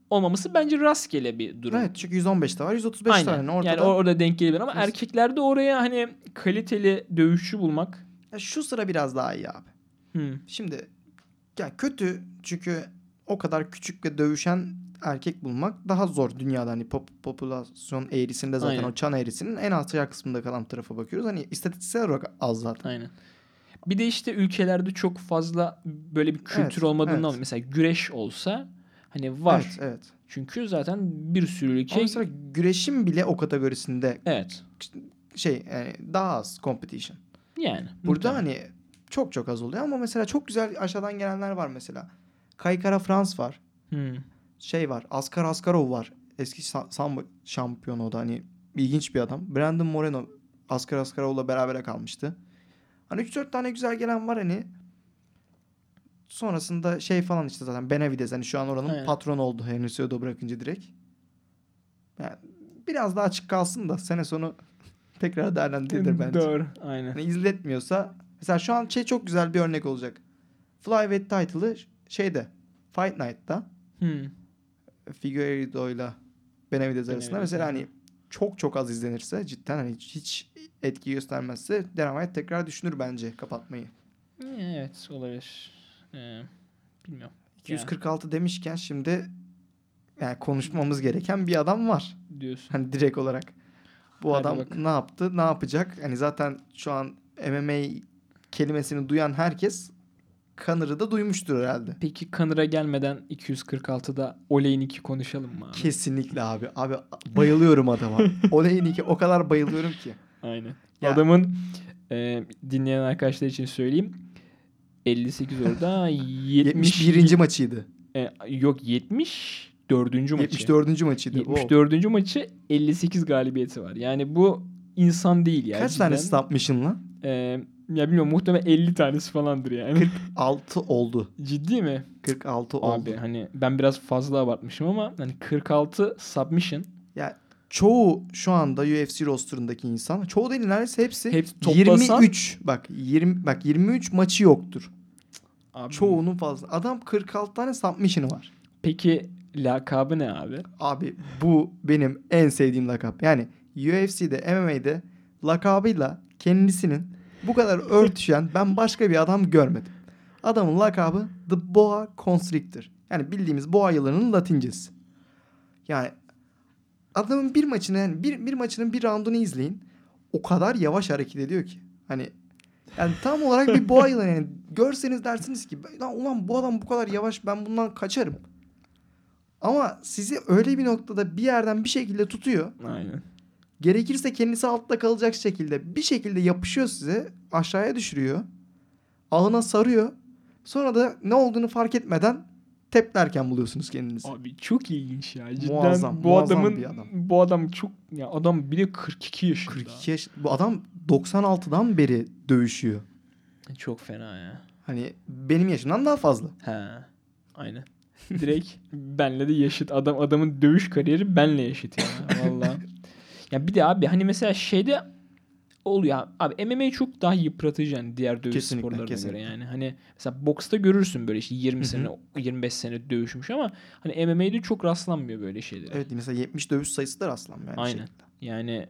olmaması bence rastgele bir durum. Evet çünkü yüz on beşte var yüz otuz beş aynen. Tane ortada. Yani orada denk gelebilir ama erkeklerde oraya hani kaliteli dövüşçü bulmak. Ya şu sıra biraz daha iyi abi. Hmm. Şimdi ya kötü çünkü o kadar küçük ve dövüşen erkek bulmak daha zor dünyada. Hani pop- popülasyon eğrisinde zaten aynen. O çan eğrisinin en aşağı kısmında kalan tarafa bakıyoruz. Hani istatistiksel olarak az zaten. Aynen. Bir de işte ülkelerde çok fazla böyle bir kültür evet, olmadığından evet. Mesela güreş olsa hani var. Evet, evet. Çünkü zaten bir sürü ülke. Mesela güreşin bile o kategorisinde evet. Şey yani daha az competition. Yani. Burada mutlaka. Hani çok çok az oluyor ama mesela çok güzel aşağıdan gelenler var mesela. Kaykara Frans var. Hmm. Şey var. Askar Askarov var. Eski samba şampiyonu o da hani ilginç bir adam. Brandon Moreno Askar Askarov'la beraber kalmıştı. Hani üç dört tane güzel gelen var hani. Sonrasında şey falan işte zaten Benavidez hani şu an oranın aynen. Patronu oldu. Henry Cejudo bırakınca direkt. Yani biraz daha açık kalsın da sene sonu tekrar değerlendirilir bence. Doğru. Aynen. Hani izletmiyorsa mesela şu an şey çok güzel bir örnek olacak. Flyweight title'ı şeyde Fight Night'ta hmm. Figueiredo'yla Benavidez arasında mesela hani çok çok az izlenirse cidden hani hiç etki göstermezse Dynamite tekrar düşünür bence kapatmayı. Evet olabilir. Ee, bilmiyorum. iki yüz kırk altı yani. Demişken şimdi yani konuşmamız gereken bir adam var. Diyorsun. Hani direkt olarak. Bu hadi adam bakın. Ne yaptı? Ne yapacak? Hani zaten şu an M M A kelimesini duyan herkes Connor'ı da duymuştur herhalde. Peki Connor'a gelmeden iki yüz kırk altıda Oleynik'i konuşalım mı abi? Kesinlikle abi. Abi bayılıyorum adama. Oleynik'e o kadar bayılıyorum ki. Aynen. Ya. Adamın e, dinleyen arkadaşlar için söyleyeyim. elli sekiz orada yetmiş birinci maçıydı. E, yok yetmiş dördüncü maçı. yetmiş dördüncü maçıydı. yetmiş dördüncü Oo. maçı elli sekiz galibiyeti var. Yani bu insan değil yani. Kaç tane submission lan? Eee Ya bilmiyorum, muhtemelen elli tanesi falandır yani. kırk altı oldu. Ciddi mi? kırk altı Abi, oldu. Abi hani ben biraz fazla abartmışım ama hani kırk altı submission. Ya çoğu şu anda U F C rosterındaki insan, çoğu değil neredeyse hepsi, hepsi toplasan... yirmi üç bak yirmi bak yirmi üç maçı yoktur. Abi. Çoğunun fazla. Adam kırk altı tane submission'ı var. Peki lakabı ne abi? Abi bu benim en sevdiğim lakap. Yani U F C'de, M M A'de lakabıyla kendisinin bu kadar örtüşen ben başka bir adam görmedim. Adamın lakabı The Boa Constrictor. Yani bildiğimiz boğa yılanının Latincesi. Yani adamın bir maçını yani bir, bir maçının bir roundunu izleyin. O kadar yavaş hareket ediyor ki. Hani yani tam olarak bir boğa yılanı yani. Görseniz dersiniz ki ulan bu adam bu kadar yavaş, ben bundan kaçarım. Ama sizi öyle bir noktada bir yerden bir şekilde tutuyor. Aynen. Gerekirse kendisi altta kalacak şekilde bir şekilde yapışıyor size. Aşağıya düşürüyor. Ağına sarıyor. Sonra da ne olduğunu fark etmeden teplerken buluyorsunuz kendinizi. Abi çok ilginç ya. Cidden muazzam, bu muazzam adamın, bir adam. Bu adam çok... ya adam bir de kırk iki yaşında. kırk iki yaş... Bu adam doksan altıdan beri dövüşüyor. Çok fena ya. Hani benim yaşımdan daha fazla. He. Aynen. Direkt benle de yaşıt. Adam, adamın dövüş kariyeri benle yaşıt yani. Vallahi. Ya bir de abi hani mesela şeyde oluyor abi, M M A çok daha yıpratıcı yani diğer dövüş kesinlikle, sporlarına kesinlikle. Göre yani. Hani mesela boksta görürsün böyle işte yirmi Hı-hı. sene yirmi beş sene dövüşmüş ama hani M M A'de çok rastlanmıyor böyle şeylere. Evet, mesela yetmiş dövüş sayısı da rastlanmıyor. Aynen. Şekilde. Yani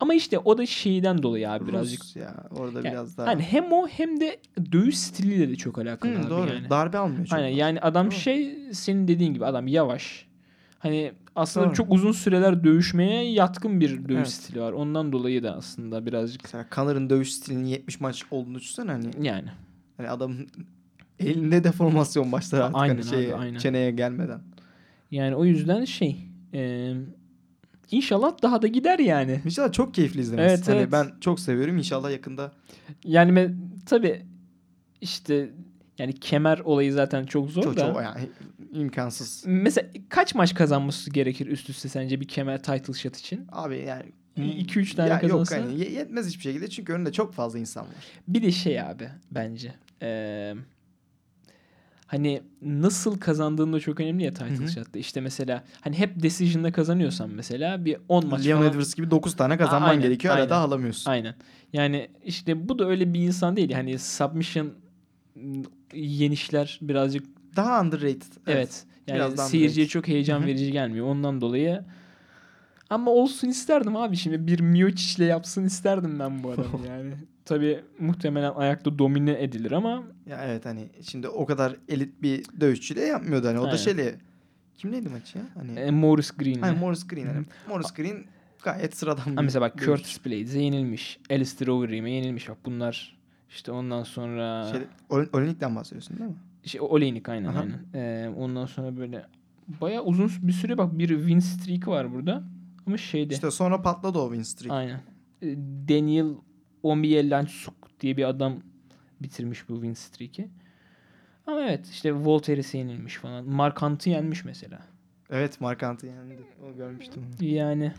ama işte o da şeyden dolayı abi Rus birazcık. Ya orada yani, biraz daha. Hani hem o hem de dövüş stiliyle de çok alakalı. Hı, abi doğru. Yani. Darbe almıyor çok. Aynen yani adam doğru. Şey senin dediğin gibi adam yavaş. Hani aslında doğru. Çok uzun süreler dövüşmeye yatkın bir dövüş evet. stili var. Ondan dolayı da aslında birazcık... Mesela Conor'ın dövüş stilinin yetmiş maç olduğunu düşünsene hani. Yani. Hani adamın elinde deformasyon başlar artık aynen, hani şeye, abi, çeneye gelmeden. Yani o yüzden şey... E, inşallah daha da gider yani. İnşallah çok keyifli izlemesi. Evet, hani evet. Ben çok seviyorum. İnşallah yakında... Yani ben, tabii işte... Yani kemer olayı zaten çok zor çok, da. Çok yani imkansız. Mesela kaç maç kazanması gerekir üst üste sence bir kemer title shot için? Abi yani iki üç tane ya kazanırsa. Yok hani yetmez hiçbir şekilde çünkü önünde çok fazla insan var. Bir de şey abi bence. Ee, hani nasıl kazandığın da çok önemli ya title Hı-hı. shot'ta. İşte mesela hani hep decision'da kazanıyorsan mesela bir on maç Leon falan. Edwards gibi dokuz tane kazanman Aa, aynen, gerekiyor. Arada aynen, alamıyorsun. Aynen. Yani işte bu da öyle bir insan değil. Hani submission yenişler birazcık daha underrated. Evet. evet. Yani seyirciye underrated. Çok heyecan verici gelmiyor. Ondan dolayı ama olsun isterdim abi. Şimdi bir Miocic'le yapsın isterdim ben bu adamı yani. Tabii muhtemelen ayakta domine edilir ama ya evet hani şimdi o kadar elit bir dövüşçüyle yapmıyordu hani. O Aynen. da şeyle kim neydi maçı ya? Hani e, Morris Green. Hani Morris Green. Hani Morris Green gayet sıradan bir. Mesela bak Curtis Blades'e yenilmiş. Alistair Overeem'e yenilmiş. Bak bunlar İşte ondan sonra... Şey, Oleynik'ten bahsediyorsun değil mi? Şey, Oleynik aynen. aynen. Ee, ondan sonra böyle... Bayağı uzun bir süre bak bir win streak'i var burada. Ama şeyde... İşte sonra patladı o win streak. Aynen. Daniel Omiyelanchuk diye bir adam bitirmiş bu win streak'i. Ama evet işte Voltaire'e yenilmiş falan. Markant'ı yenmiş mesela. Evet Markant'ı yendi. O görmüştüm. Yani...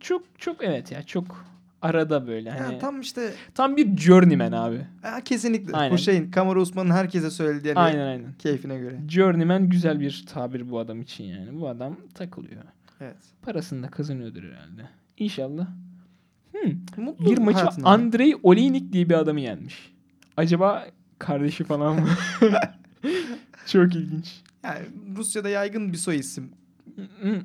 Çok çok evet ya çok... Arada böyle hani. Ya, tam işte. Tam bir journeyman abi. Ya, kesinlikle. Aynen. Bu şeyin kamera Osman'ın herkese söylediği. Yani aynen aynen. Keyfine göre. Journeyman güzel bir tabir bu adam için yani. Bu adam takılıyor. Evet. Parasını da kazanıyordur herhalde. İnşallah. Hmm. Mutlu bir maçı Andrei Oleynik diye bir adamı yenmiş. Acaba kardeşi falan mı? Çok ilginç. Yani Rusya'da yaygın bir soy isim.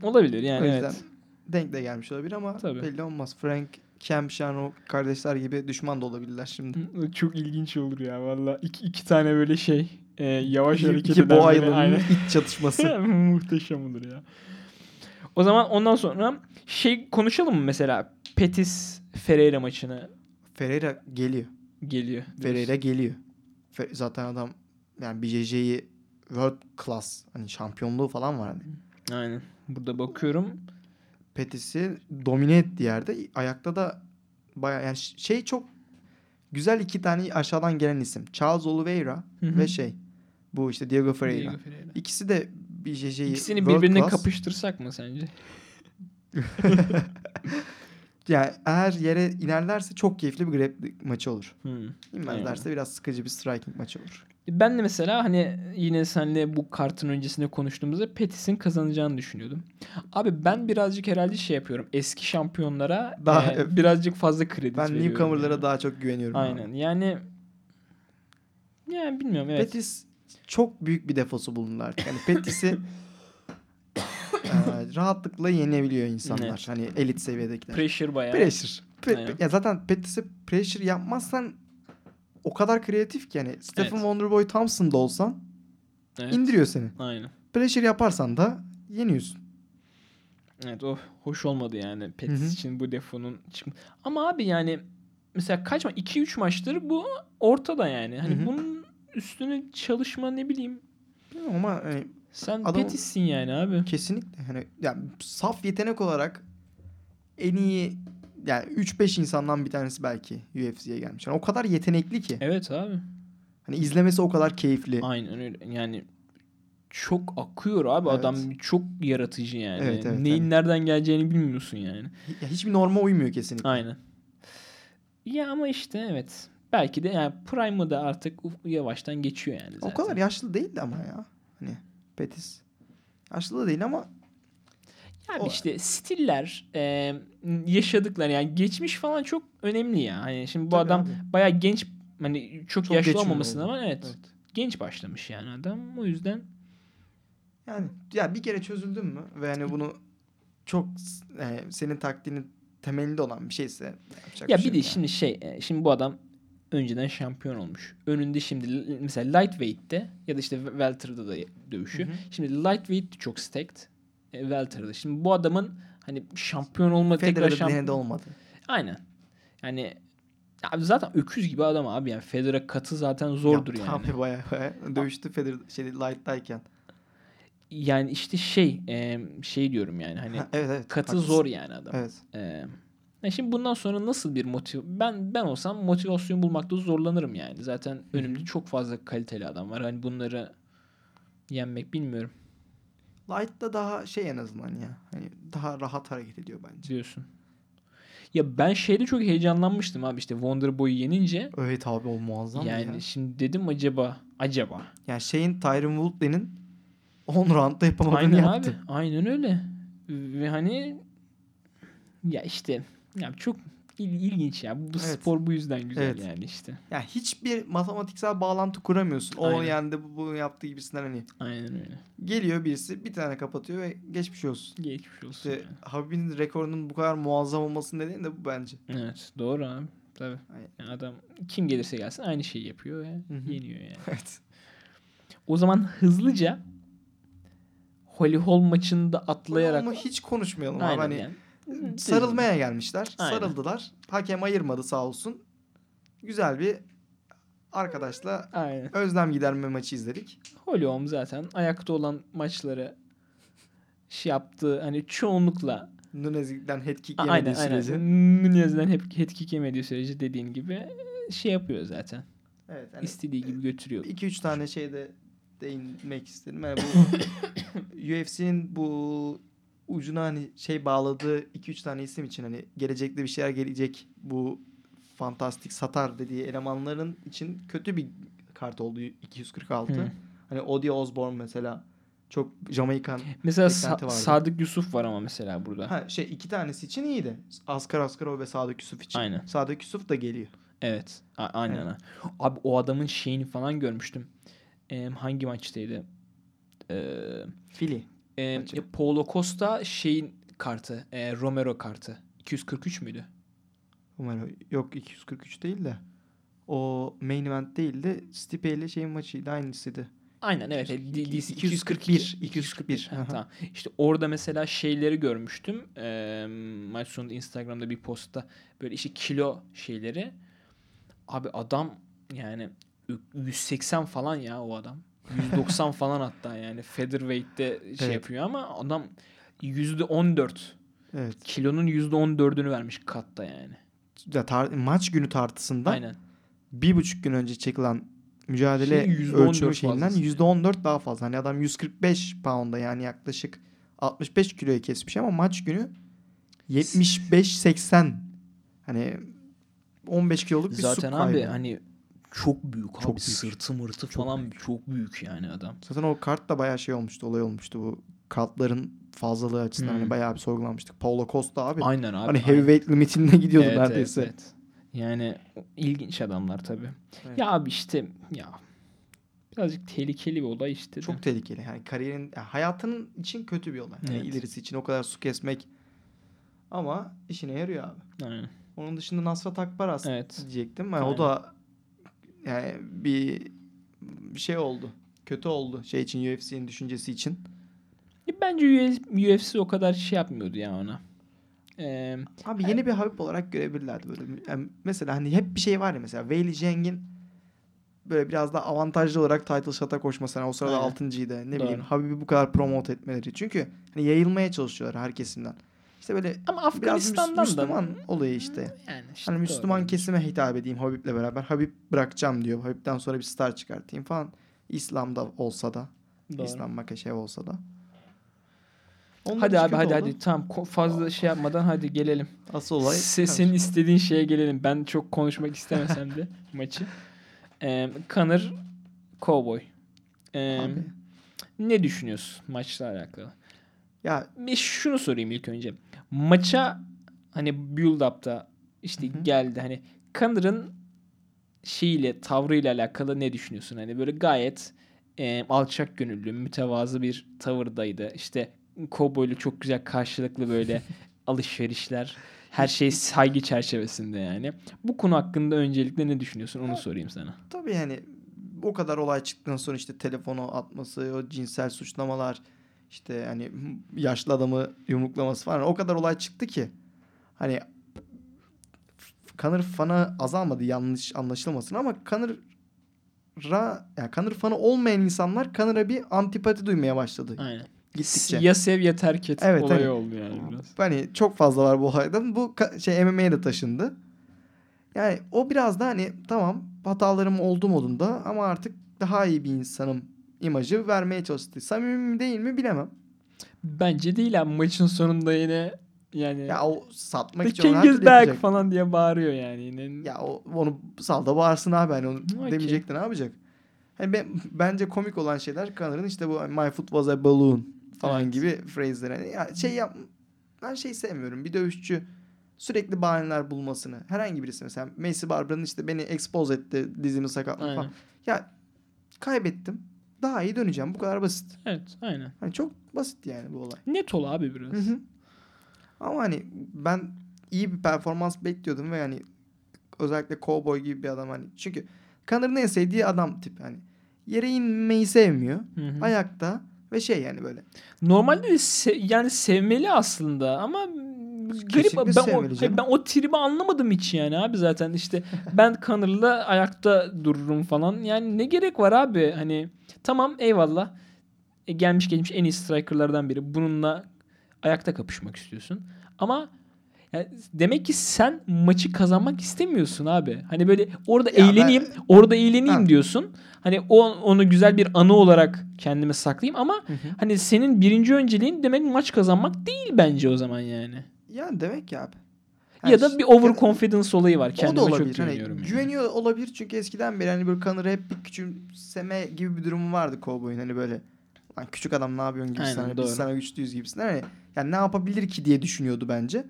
Olabilir yani. O yüzden evet. Denk de gelmiş olabilir ama Tabii. belli olmaz. Frank Kemşan o kardeşler gibi düşman da olabilirler şimdi. Çok ilginç olur ya valla. İki, iki tane böyle şey e, yavaş iki, hareket iki eden. İki boğa yılanının iç çatışması. Muhteşem olur ya. O zaman ondan sonra şey konuşalım mı mesela Pettis Ferreira maçını? Ferreira geliyor. Geliyor. Ferreira geliyor. Fer- zaten adam yani B J J'yi world class hani şampiyonluğu falan var hani. Aynen. Burada bakıyorum. Pettis'i domine ettiği yerde ayakta da bayağı yani şey çok güzel iki tane aşağıdan gelen isim. Charles Oliveira Hı-hı. ve şey bu işte Diego Ferreira. Diego Ferreira. İkisi de bir şeyi İkisini birbirine class. Kapıştırsak mı sence? Yani eğer yere inerlerse çok keyifli bir grappling maçı olur. Hmm. İnmezlerse yani. Biraz sıkıcı bir striking maçı olur. Ben de mesela hani yine seninle bu kartın öncesinde konuştuğumuzda Pettis'in kazanacağını düşünüyordum. Abi ben birazcık herhalde şey yapıyorum. Eski şampiyonlara daha, e, birazcık fazla kredi ben veriyorum. Ben newcomer'lara yani. Daha çok güveniyorum. Aynen abi. yani yani bilmiyorum evet. Pettis çok büyük bir defosu bulundu artık. Yani Pettis'i Ee, rahatlıkla yenebiliyor insanlar. Evet. Hani elit seviyedekiler. Pressure bayağı. Pressure. Pre- ya zaten Pettis'e pressure yapmazsan o kadar kreatif ki yani Stephen evet. Wonderboy Thompson da olsan evet. indiriyor seni. Aynen. Pressure yaparsan da yeniyorsun. Evet o hoş olmadı yani Pettis Hı-hı. için bu defonun çıkması. Ama abi yani mesela kaç maç? iki üç maçtır bu ortada yani. Hani Hı-hı. bunun üstüne çalışma ne bileyim. Ama yani sen Pettis'sin yani abi. Kesinlikle. Hani yani saf yetenek olarak en iyi yani üç beş insandan bir tanesi belki U F C'ye gelmiş. Yani o kadar yetenekli ki. Evet abi. Hani izlemesi o kadar keyifli. Aynen öyle. Yani çok akıyor abi evet. adam çok yaratıcı yani. Evet, evet, neyin yani. Nereden geleceğini bilmiyorsun yani. Ya hiçbir norma uymuyor kesinlikle. Aynen. Ya ama işte evet. Belki de yani Prime'ı da artık yavaştan geçiyor yani zaten. O kadar yaşlı değildi ama ya. Hani Pettis. Yaşlı da değil ama yani o... işte stiller e, yaşadıkları yani geçmiş falan çok önemli ya. Hani şimdi bu Tabii adam abi. Bayağı genç hani çok, çok yaşlı olmamasına rağmen evet, evet. genç başlamış yani adam. O yüzden yani ya bir kere çözüldün mü ve hani bunu çok e, senin taktiğinin temelinde olan bir şeyse yapacak ya bir, bir şey de yani. Şimdi şey e, şimdi bu adam önceden şampiyon olmuş. Önünde şimdi mesela lightweight'te ya da işte welter'da da dövüşüyor. Hı hı. Şimdi lightweight çok stacked. E, welter'da. Şimdi bu adamın hani şampiyon olmadı. Fedor'da tekrar şampiyon... olmadı. Aynen. Yani abi zaten öküz gibi adam abi. Yani Fedor'a katı zaten zordur ya, yani. Tabii baya baya. Dövüştü Fedor şey, light'tayken. Yani işte şey e, şey diyorum yani hani ha, evet, evet, katı haklısın. Zor yani adam. Evet. E, Yani şimdi bundan sonra nasıl bir motiv... Ben ben olsam motivasyon bulmakta zorlanırım yani. Zaten Hı-hı. önümde çok fazla kaliteli adam var. Hani bunları yenmek bilmiyorum. Light'ta daha şey en azından ya. Hani daha rahat hareket ediyor bence. Diyorsun. Ya ben şeyde çok heyecanlanmıştım abi işte Wonderboy'u yenince. Evet abi o muazzam. Yani ya. Şimdi dedim acaba acaba. Yani şeyin Tyrone Woodley'nin on round'da yapamadığını Aynen yaptı. Abi. Aynen öyle. Ve hani ya işte... Ya çok il, ilginç ya. Bu evet. spor bu yüzden güzel evet. yani işte. Ya hiçbir matematiksel bağlantı kuramıyorsun. O Aynen. yani de bunu yaptığı gibisinden hani. Aynen öyle. Geliyor birisi bir tane kapatıyor ve geçmiş olsun. Geçmiş olsun. İşte yani. Habib'in rekorunun bu kadar muazzam olmasının nedeni de bu bence. Evet doğru abi. Tabii. Yani adam kim gelirse gelsin aynı şeyi yapıyor ve Hı-hı. yeniyor yani. Evet. O zaman hızlıca Holly Holm maçını da atlayarak. Ama hiç konuşmayalım Aynen abi. Hani... Yani. Sarılmaya gelmişler. Aynen. Sarıldılar. Hakem ayırmadı sağ olsun. Güzel bir arkadaşla Aynen. özlem giderme maçı izledik. Hollyholm zaten ayakta olan maçları şey yaptığı hani çoğunlukla Nunez'den head kick yemediği sürece. Nunez'den hep head kick yemediği sürece dediğin gibi şey yapıyor zaten. Evet, hani İstediği gibi götürüyor. iki üç tane şeyde değinmek istedim. Yani bu U F C'nin bu ucuna hani şey bağladığı iki üç tane isim için hani gelecekte bir şeyler gelecek bu fantastik satar dediği elemanların için kötü bir kart oldu iki yüz kırk altı. Hmm. Hani Odi Osborne mesela çok Jamaikan. Mesela Sa- Sadık Yusuf var ama mesela burada. Ha şey iki tanesi için iyiydi. Askar Askarov ve Sadık Yusuf için. Aynen. Sadık Yusuf da geliyor. Evet. A- aynen. Evet. Abi o adamın şeyini falan görmüştüm. Ee, hangi maçtaydı? Ee, Fili. E, Paulo Costa şeyin kartı, e, Romero kartı. iki yüz kırk üç müydü? Romero yok iki yüz kırk üç değil de o main event değildi. Stipe ile şeyin maçıydı aynısıydı. Aynen evet. D C iki yüz kırk bir. Ha, tamam. İşte orada mesela şeyleri görmüştüm. E, maç sonunda Instagram'da bir postta böyle işte kilo şeyleri. Abi adam yani yüz seksen falan ya o adam. yüz doksan falan hatta yani featherweight'te şey evet. yapıyor ama adam yüzde on dört evet. kilonun yüzde on dördünü vermiş katta yani. Ya tar- maç günü tartısında Aynen. bir buçuk gün önce çekilen mücadele ölçümü şeyinden yüzde on dört daha fazla. Hani adam yüz kırk beş pound'a yani yaklaşık altmış beş kiloya kesmiş ama maç günü yetmiş beş seksen hani on beş kiloluk bir zaten sub kaybı. Zaten abi hani çok büyük çok abi. Büyük. Sırtı mırtı çok falan büyük. Çok büyük yani adam. Zaten o kart da bayağı şey olmuştu, olay olmuştu bu kartların fazlalığı açısından. Hmm. Hani bayağı bir sorgulanmıştık. Paulo Costa abi. Aynen abi. Hani heavyweight limitinde gidiyordu evet, neredeyse. Evet, evet. Yani ilginç adamlar tabii. Evet. Ya abi işte ya birazcık tehlikeli bir olay işte. Çok de. tehlikeli. Yani kariyerin, hayatının için kötü bir olay. Evet. Yani ilerisi için o kadar su kesmek ama işine yarıyor abi. Aynen. Onun dışında Nasrat Akbar aslında evet. diyecektim. Yani o da yani bir bir şey oldu. Kötü oldu şey için, U F C'nin düşüncesi için. Bence U F C o kadar şey yapmıyordu ya ona. Ee, Abi yeni e- bir Habib olarak görebilirlerdi böyle. Yani mesela hani hep bir şey var ya mesela Weili Zheng'in böyle biraz daha avantajlı olarak title shot'a koşmasına, o sırada altıncıydı. Ne Doğru. bileyim Habib'i bu kadar promote etmeleri. Çünkü hani yayılmaya çalışıyorlar her kesimden. İşte böyle ama Afganistan'dan Müslüman da Müslüman olayı işte. Yani işte hani Müslüman doğru. kesime hitap edeyim Habib'le beraber. Habib bırakacağım diyor. Habib'den sonra bir star çıkartayım falan. İslam'da olsa da. Doğru. İslam Makaşev olsa da. Ondan hadi abi hadi oldu. hadi tamam fazla şey yapmadan hadi gelelim. Asıl olay. Se- senin istediğin şeye gelelim. Ben çok konuşmak istemesem de maçı. Ee, Conor Cowboy. Ee, ne düşünüyorsun maçla alakalı? Ya bir şunu sorayım ilk önce. Maça hani build up'ta işte Hı-hı. geldi hani Conor'ın şeyiyle, tavrıyla alakalı ne düşünüyorsun? Hani böyle gayet e, alçak gönüllü, mütevazı bir tavırdaydı. İşte Cowboy'lu çok güzel karşılıklı böyle alışverişler. Her şey saygı çerçevesinde yani. Bu konu hakkında öncelikle ne düşünüyorsun? Onu ha, sorayım sana. Tabii yani o kadar olay çıktıktan sonra işte telefonu atması, o cinsel suçlamalar, işte hani yaşlı adamı yumruklaması falan. O kadar olay çıktı ki hani Conor fanı azalmadı, yanlış anlaşılmasın ama Conor ra yani Conor fanı olmayan insanlar Conor'a bir antipati duymaya başladı. Aynen. Gittikçe. Ya sev ya terk et evet, olayı hani, oldu yani biraz. Hani çok fazla var bu olaydan. Bu şey M M A'ye de taşındı. Yani o biraz da hani tamam hatalarım oldu modunda ama artık daha iyi bir insanım imajı vermeye çalıştı. Samimi mi değil mi bilemem. Bence değil ama maçın sonunda yine yani ya o satmak için ona yapacak falan diye bağırıyor yani yine. Ya o, onu salda bağırsın abi hani onu okay. demeyecek de ne yapacak? Hani ben, bence komik olan şeyler Conor'ın işte bu my foot was a balloon falan evet. gibi phrase'ler. Yani ya şey yap, ben şey sevmiyorum. Bir dövüşçü sürekli bahaneler bulmasını. Herhangi birisi mesela Maycee Barber'ın işte beni expose etti, dizimi sakatladı falan. Ya kaybettim. Daha iyi döneceğim. Bu kadar basit. Evet, aynen. Hani çok basit yani bu olay. Net ol abi biraz. Hı-hı. Ama hani ben iyi bir performans bekliyordum ve yani özellikle Cowboy gibi bir adam hani çünkü Conor'ın en sevdiği adam tip hani yere inmeyi sevmiyor. Hı-hı. Ayakta ve şey yani böyle. Normalde de se- yani sevmeli aslında ama garip ben o, ben o tribi anlamadım hiç yani abi zaten işte ben Conor'la ayakta dururum falan. Yani ne gerek var abi hani tamam eyvallah e, gelmiş geçmiş en iyi strikerlardan biri. Bununla ayakta kapışmak istiyorsun ama yani demek ki sen maçı kazanmak istemiyorsun abi. Hani böyle orada ya eğleneyim, ben... orada eğleneyim ha. diyorsun. Hani o, onu güzel bir anı olarak kendime saklayayım ama hı hı. hani senin birinci önceliğin demek maç kazanmak değil bence o zaman yani. Yani demek ki abi. Yani ya da bir overconfidence yani, olayı var. Kendime o da olabilir. Çok hani, yani. Güveniyor olabilir çünkü eskiden beri hani böyle Conor'a hep bir küçümseme gibi bir durumu vardı Cowboy'un. Hani böyle lan küçük adam ne yapıyorsun gibisin. Aynen, hani, biz sana güçlüyüz gibisin. Hani, yani ne yapabilir ki diye düşünüyordu bence.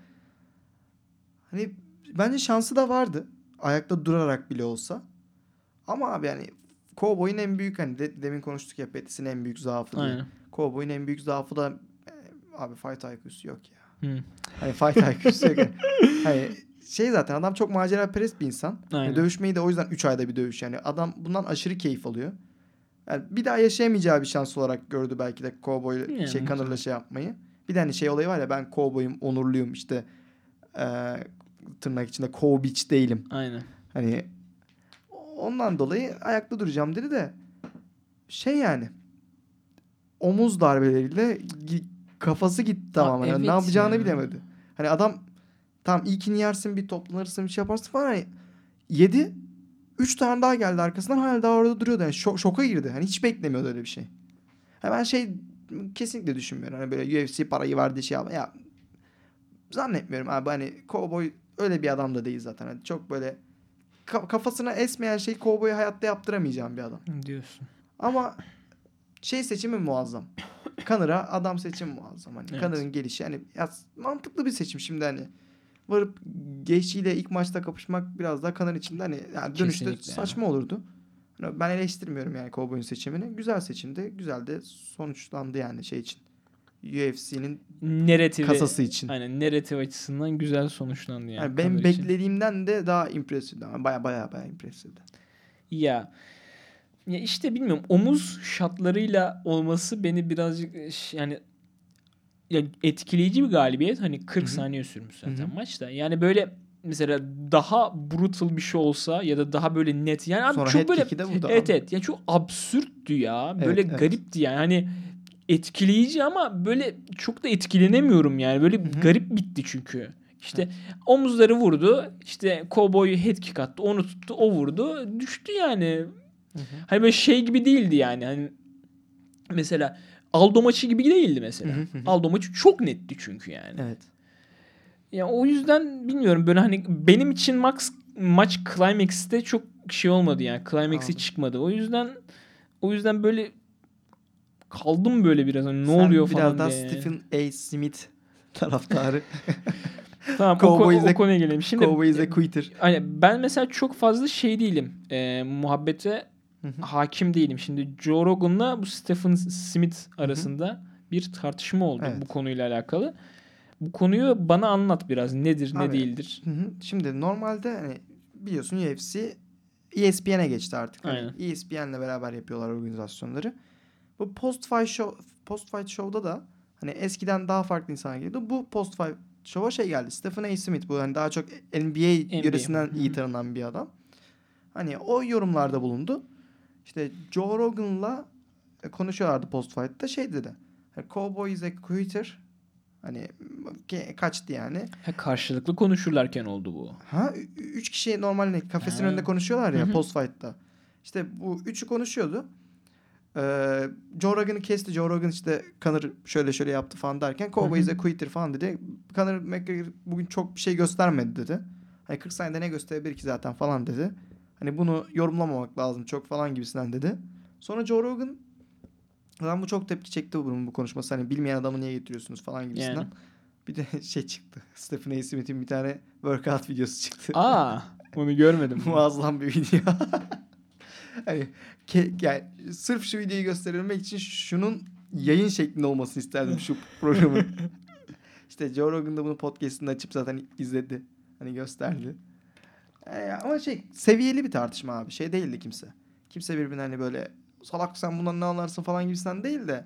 Hani bence şansı da vardı. Ayakta durarak bile olsa. Ama abi yani Cowboy'un en büyük hani de, demin konuştuk ya Pettis'in en büyük zaafı diye. Cowboy'un en büyük zaafı da abi fight I Q'su yok ya. Hmm. Hani fight I Q'su yok. Hani şey zaten adam çok maceraperest bir insan. Yani dövüşmeyi de o yüzden üç ayda bir dövüş yani. Adam bundan aşırı keyif alıyor. Yani bir daha yaşayamayacağı bir şans olarak gördü belki de Cowboy'la yani şey Conor'la şey yapmayı. Bir de hani şey olayı var ya ben Cowboy'um, onurluyum işte eee tırnak içinde Cowbitch değilim. Aynen. Hani ondan dolayı ayakta duracağım dedi de şey yani omuz darbeleriyle kafası gitti tamamen. Evet yani ne yapacağını yani. Bilemedi. Hani adam tam ilkini yersin bir toplanırsın bir şey yaparsın falan. Hani yedi Üç tane daha geldi arkasından, hala daha orada duruyordu. Yani şok, şoka girdi. Hani hiç beklemiyordu öyle bir şey. Yani ben şey kesinlikle düşünmüyorum. Hani böyle U F C parayı verdiği şey ama ya zannetmiyorum abi. Hani Cowboy öyle bir adam da değil zaten. Hani çok böyle kafasına esmeyen şey Cowboy'u hayatta yaptıramayacağım bir adam. Diyorsun. Ama şey seçimi muazzam. Conor'a adam seçimi muazzam. Hani evet. Conor'ın gelişi yani ya, mantıklı bir seçim şimdi hani. Varıp geçiyle ilk maçta kapışmak biraz daha Conor içinde hani yani dönüşte yani. Saçma olurdu. Yani ben eleştirmiyorum yani Cowboy'un seçimini. Güzel seçimdi. Güzel de sonuçlandı yani şey için. U F C'nin narrative, kasası için. Aynen narrative açısından güzel sonuçlandı yani. Yani ben beklediğimden için de daha impresifdi. Yani baya baya baya impresifdi. Ya. Ya işte bilmiyorum. Omuz şatlarıyla olması beni birazcık yani ya etkileyici bir galibiyet. Hani kırk Hı-hı. saniye sürmüş zaten Hı-hı. maçta. Yani böyle mesela daha brutal bir şey olsa ya da daha böyle net. Yani abi sonra çok böyle evet abi. Evet. Ya çok absürttü ya. Böyle evet, garipti evet. Yani. Hani etkileyici ama böyle çok da etkilenemiyorum yani. Böyle Hı-hı. garip bitti çünkü. İşte Hı-hı. omuzları vurdu. İşte Cowboy head kick attı. Onu tuttu. O vurdu. Düştü yani. Hı-hı. Hani böyle şey gibi değildi yani. Hani mesela Aldo maçı gibi değildi mesela. Hı hı hı. Aldo maçı çok netti çünkü yani. Evet. Ya o yüzden bilmiyorum böyle hani benim için max maç Climax'te çok şey olmadı yani. Climax'e çıkmadı. O yüzden o yüzden böyle kaldım böyle biraz hani ne sen oluyor falan diye. Sen biraz daha Stephen A. Smith taraftarı. Tamam Cowboy o, o konuya gelelim. Şimdi Cowboy is a quitter. Hani ben mesela çok fazla şey değilim. E, muhabbete hakim değilim. Şimdi Joe Rogan'la bu Stephen Smith arasında Hı-hı. bir tartışma oldu evet. bu konuyla alakalı. Bu konuyu bana anlat biraz. Nedir, abi, ne değildir? Hı-hı. Şimdi normalde hani biliyorsun U F C E S P N'e geçti artık. Hani E S P N'le beraber yapıyorlar organizasyonları. Bu post fight show post fight show'da da hani eskiden daha farklı insanlar geliyordu. Bu post fight show'a şey geldi. Stephen A. Smith bu hani daha çok N B A yöresinden iyi tanınan bir adam. Hani o yorumlarda bulundu. İşte Joe Rogan'la konuşuyorlardı post fight'ta şey dedi. Cowboy is a quitter. Hani kaçtı yani. Ha, karşılıklı konuşurlarken oldu bu. Ha üç kişi normal kafesin ha. önünde konuşuyorlar ya Hı-hı. post fight'ta. İşte bu üçü konuşuyordu. Ee, Joe Rogan'ı kesti. Joe Rogan işte Conor şöyle şöyle yaptı falan derken Cowboy Hı-hı. is a quitter falan dedi. Conor McGregor bugün çok bir şey göstermedi dedi. Hani kırk saniyede ne gösterebilir ki zaten falan dedi. Hani bunu yorumlamamak lazım çok falan gibisinden dedi. Sonra Joe Rogan adam bu çok tepki çekti bunun bu konuşması. Hani bilmeyen adamı niye getiriyorsunuz falan gibisinden. Yani. Bir de şey çıktı. Stephen A. Smith'in bir tane workout videosu çıktı. Aa, onu görmedim. Muazzam bir video. Hani ke- yani sırf şu videoyu gösterilmek için şunun yayın şeklinde olmasını isterdim şu programın. İşte Joe Rogan da bunu podcast'ında açıp zaten izledi. Hani gösterdi. Ama şey seviyeli bir tartışma abi. Şey değildi kimse. Kimse birbirine hani böyle salak sen bundan ne anlarsın falan gibisinden değil de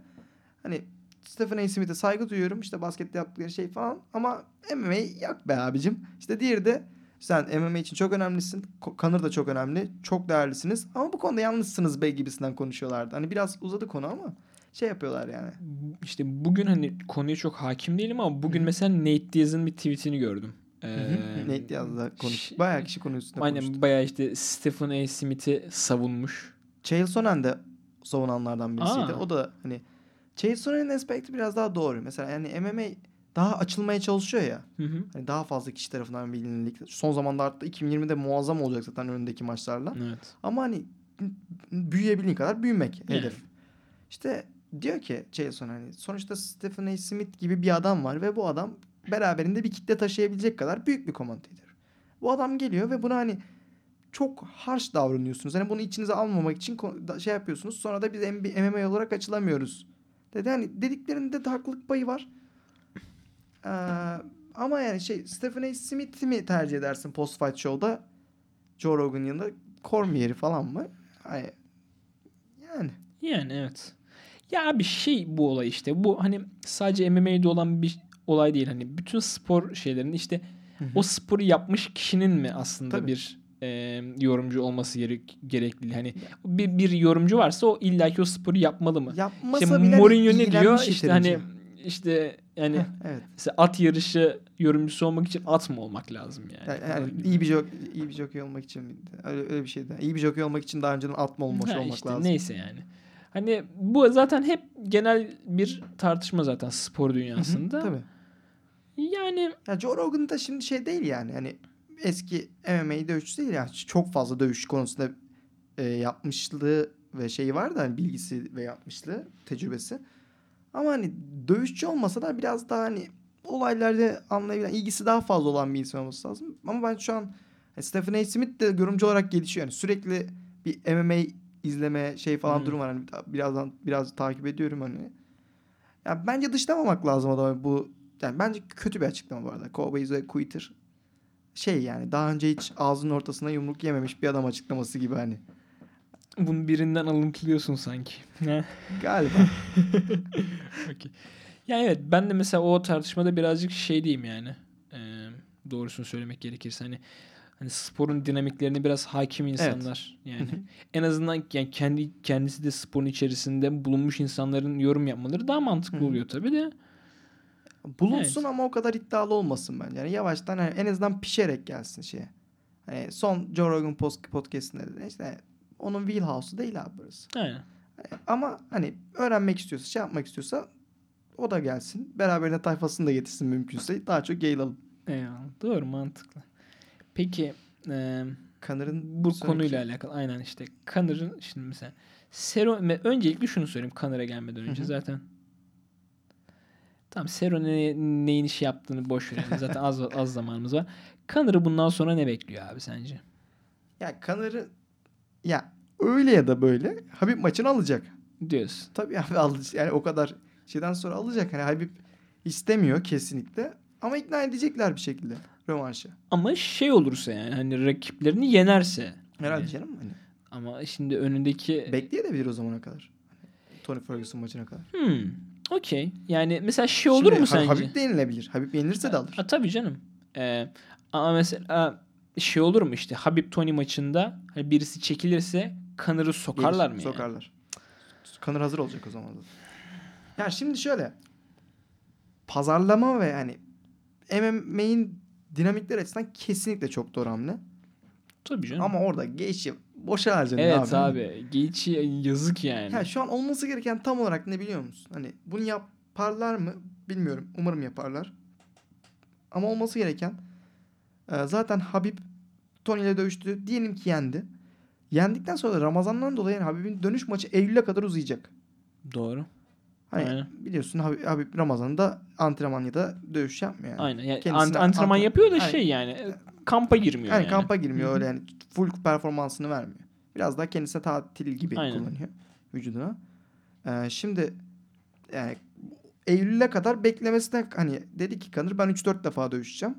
hani Stephen A. Smith'e saygı duyuyorum. İşte baskette yaptıkları şey falan ama M M A'yi yak be abicim. İşte diğeri de sen M M A için çok önemlisin. Conor da çok önemli. Çok değerlisiniz. Ama bu konuda yalnızsınız be gibisinden konuşuyorlardı. Hani biraz uzadı konu ama şey yapıyorlar yani. İşte bugün hani konuya çok hakim değilim ama bugün Hı. mesela Nate Diaz'ın bir tweetini gördüm. Ee, Nate Diaz'la konuştuk. Bayağı kişi konu üstünde aynen, konuştu. Aynen bayağı işte Stephen A. Smith'i savunmuş. Chael Sonnen de savunanlardan birisiydi. Aa. O da hani Chael Sonnen'in aspekti biraz daha doğru. Mesela yani M M A daha açılmaya çalışıyor ya. Hı hı. Hani daha fazla kişi tarafından bilinirlik. Son zamanda arttı. iki bin yirmide muazzam olacak zaten önündeki maçlarla. Evet. Ama hani büyüyebildiğin kadar büyümek hedef. Yani. İşte diyor ki Chael Sonnen hani sonuçta Stephen A. Smith gibi bir adam var ve bu adam beraberinde bir kitle taşıyabilecek kadar büyük bir komandator. Bu adam geliyor ve buna hani çok harsh davranıyorsunuz. Hani bunu içinize almamak için şey yapıyorsunuz. Sonra da biz M M A olarak açılamıyoruz. Dedi hani dediklerinde de haklılık payı var. Ee, ama yani şey Stephen A. Smith'i mi tercih edersin post fight show'da? Joe Rogan'ın yanında Cormier'i falan mı? Yani. Yani evet. Ya bir şey bu olay işte. Bu hani sadece M M A'de olan bir olay değil. Hani bütün spor şeylerinin işte Hı-hı. o sporu yapmış kişinin mi aslında Tabii. bir e, yorumcu olması gerek, gerekli. Hani bir, bir yorumcu varsa o illaki o sporu yapmalı mı? Yapmasa işte bile Mourinho ne diyor? İşte hani işte yani evet. Mesela at yarışı yorumcusu olmak için at mı olmak lazım yani? yani, yani iyi bir jok, iyi bir jockey olmak için öyle, öyle bir şeydi. İyi bir jockey olmak için daha önceden at mı olmuş ha, olmak işte, lazım. Neyse yani. Hani bu zaten hep genel bir tartışma zaten spor dünyasında. Hı hı, tabii. Yani ya Joe Rogan da şimdi şey değil yani. Hani eski M M A dövüşçüsü değil yani. Çok fazla dövüş konusunda e, yapmışlığı ve şeyi var da hani bilgisi ve yapmışlığı, tecrübesi. Ama hani dövüşçü olmasa da biraz daha hani olaylarda anlayabilen, ilgisi daha fazla olan bir insan olması lazım. Ama ben şu an hani Stephen A. Smith de yorumcu olarak gelişiyor. Yani sürekli bir M M A izleme şey falan hmm. durum var. Hani birazdan biraz takip ediyorum hani. Ya yani bence dışlamamak lazım adamı bu. Yani bence kötü bir açıklama bu arada. Cowboy is a quitter. Şey yani daha önce hiç ağzının ortasına yumruk yememiş bir adam açıklaması gibi hani. Bunu birinden alıntılıyorsun sanki. Galiba. Okay. Yani evet ben de mesela o tartışmada birazcık şey diyeyim yani. E, doğrusunu söylemek gerekirse hani hani sporun dinamiklerine biraz hakim insanlar evet. Yani en azından yani kendi kendisi de sporun içerisinde bulunmuş insanların yorum yapmaları daha mantıklı oluyor tabii de. Bulunsun evet. Ama o kadar iddialı olmasın bence. Yani yavaştan yani en azından pişerek gelsin şeye. Hani son Joe Rogan podcast'inde de işte onun wheelhouse'u değil abi burası. Aynen. Ama hani öğrenmek istiyorsa, şey yapmak istiyorsa o da gelsin. Beraberine tayfasını da getirsin mümkünse. Daha çok yayılalım. Eyvallah. Doğru, mantıklı. Peki e, Connor'ın bu sonraki... konuyla alakalı. Aynen işte. Connor'ın şimdi mesela serum... Öncelikle şunu söyleyeyim Connor'a gelmeden önce. Hı-hı. Zaten tamam Seron'un ne, neyin iş yaptığını boş verelim. Zaten az az zamanımız var. Connor'ı bundan sonra ne bekliyor abi sence? Ya Connor'ı ya öyle ya da böyle Habib maçını alacak. Diyorsun. Tabii abi alacak. Yani o kadar şeyden sonra alacak. Hani Habib istemiyor kesinlikle. Ama ikna edecekler bir şekilde rövanşı. Ama şey olursa yani hani rakiplerini yenerse. Herhalde yani. Canım hani. Ama şimdi önündeki... Bekleyebilir o zamana kadar. Tony Ferguson maçına kadar. Hmm. Okey. Yani mesela şey olur şimdi, mu sence? Habib de yenilebilir. Habib yenilirse de alır. Ha, tabii canım. Ee, ama mesela şey olur mu işte Habib Tony maçında hani birisi çekilirse Connor'ı sokarlar mı? Sokarlar. Yani? Connor hazır olacak o zaman da. Yani şimdi şöyle pazarlama ve yani M M A'nin dinamikleri açısından kesinlikle çok doğru hamle. Tabii canım. Ama orada geçip boşa harcanıyor evet, abi. Evet abi. Geçi yazık yani. Ya şu an olması gereken tam olarak ne biliyor musun? Hani bunu yaparlar mı bilmiyorum. Umarım yaparlar. Ama olması gereken zaten Habib Tony ile dövüştü. Diyelim ki yendi. Yendikten sonra da Ramazan'dan dolayı yani Habib'in dönüş maçı Eylül'e kadar uzayacak. Doğru. Hani aynen. Biliyorsun Habib, Habib Ramazan'da antrenman ya da dövüş yapmıyor. Yani. Aynen. Yani ant- antrenman antren- yapıyor da aynen. Şey yani kampa girmiyor. Aynen, yani kampa girmiyor öyle yani full performansını vermiyor. Biraz daha kendisine tatil gibi aynen. Kullanıyor vücuduna. Ee, şimdi yani Eylül'e kadar beklemesine hani dedi ki Conor ben üç dört defa dövüşeceğim.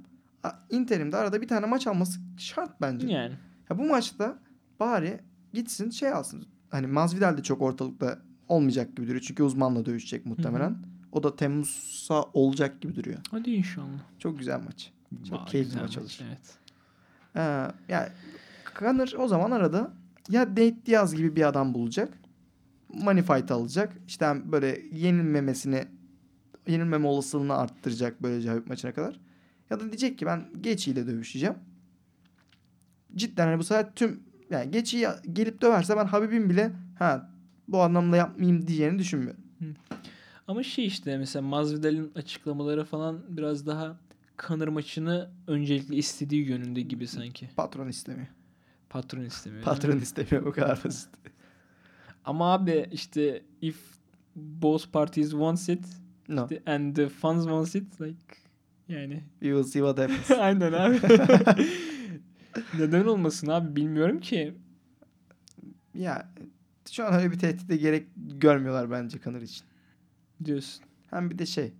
İnterimde arada bir tane maç alması şart bence. Yani. Ya bu maçta bari gitsin şey alsın. Hani Masvidal de çok ortalıkta olmayacak gibi duruyor. Çünkü uzmanla dövüşecek muhtemelen. Hı-hı. O da Temmuz'a olacak gibi duruyor. Hadi inşallah. Çok güzel maç. Çok vallahi keyifli maç olur. Evet. Ee, yani Conor o zaman arada ya Nate Diaz gibi bir adam bulacak. Money fight alacak. İşte böyle yenilmemesini yenilmeme olasılığını arttıracak böylece Habib maçına kadar. Ya da diyecek ki ben Gaethje'yle dövüşeceğim. Cidden hani bu sefer tüm yani Gaethje'yi gelip döverse ben Habib'in bile ha bu anlamda yapmayayım diyeceğini düşünmüyorum. Hı. Ama şey işte mesela Masvidal'in açıklamaları falan biraz daha Conor maçını öncelikle istediği yönünde gibi sanki. Patron istemiyor. Patron istemiyor. Patron istemiyor bu kadar basit. Ama abi işte if both parties wants it no. And the fans wants it like yani. We will see what happens. Aynen abi. Neden olmasın abi bilmiyorum ki. Ya şu an öyle bir tehdide gerek görmüyorlar bence Conor için. Diyorsun. Hem bir de şey.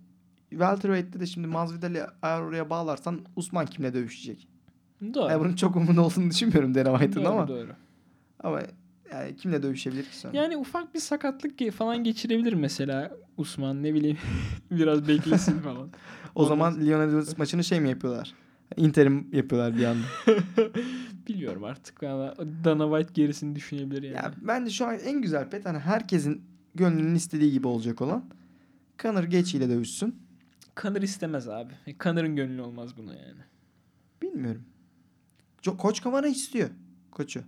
Welterweight'te de şimdi Masvidal'i oraya bağlarsan Osman kimle dövüşecek? Doğru. Yani bunun çok umurunda olduğunu düşünmüyorum Dana White'ın ama. Doğru. Ama yani kimle dövüşebilir ki sonra? Yani ufak bir sakatlık falan geçirebilir mesela Osman ne bileyim biraz beklesin falan. O ondan zaman Leon maçını şey mi yapıyorlar? İnterim yapıyorlar bir anda. Bilmiyorum artık. Ama Dana White gerisini düşünebilir yani. Ya, bence şu an en güzel pet hani herkesin gönlünün istediği gibi olacak olan Conor Gaethje ile dövüşsün. Conor istemez abi. Conor'ın gönlü olmaz buna yani. Bilmiyorum. Co- Koç Kavana istiyor. Koçu.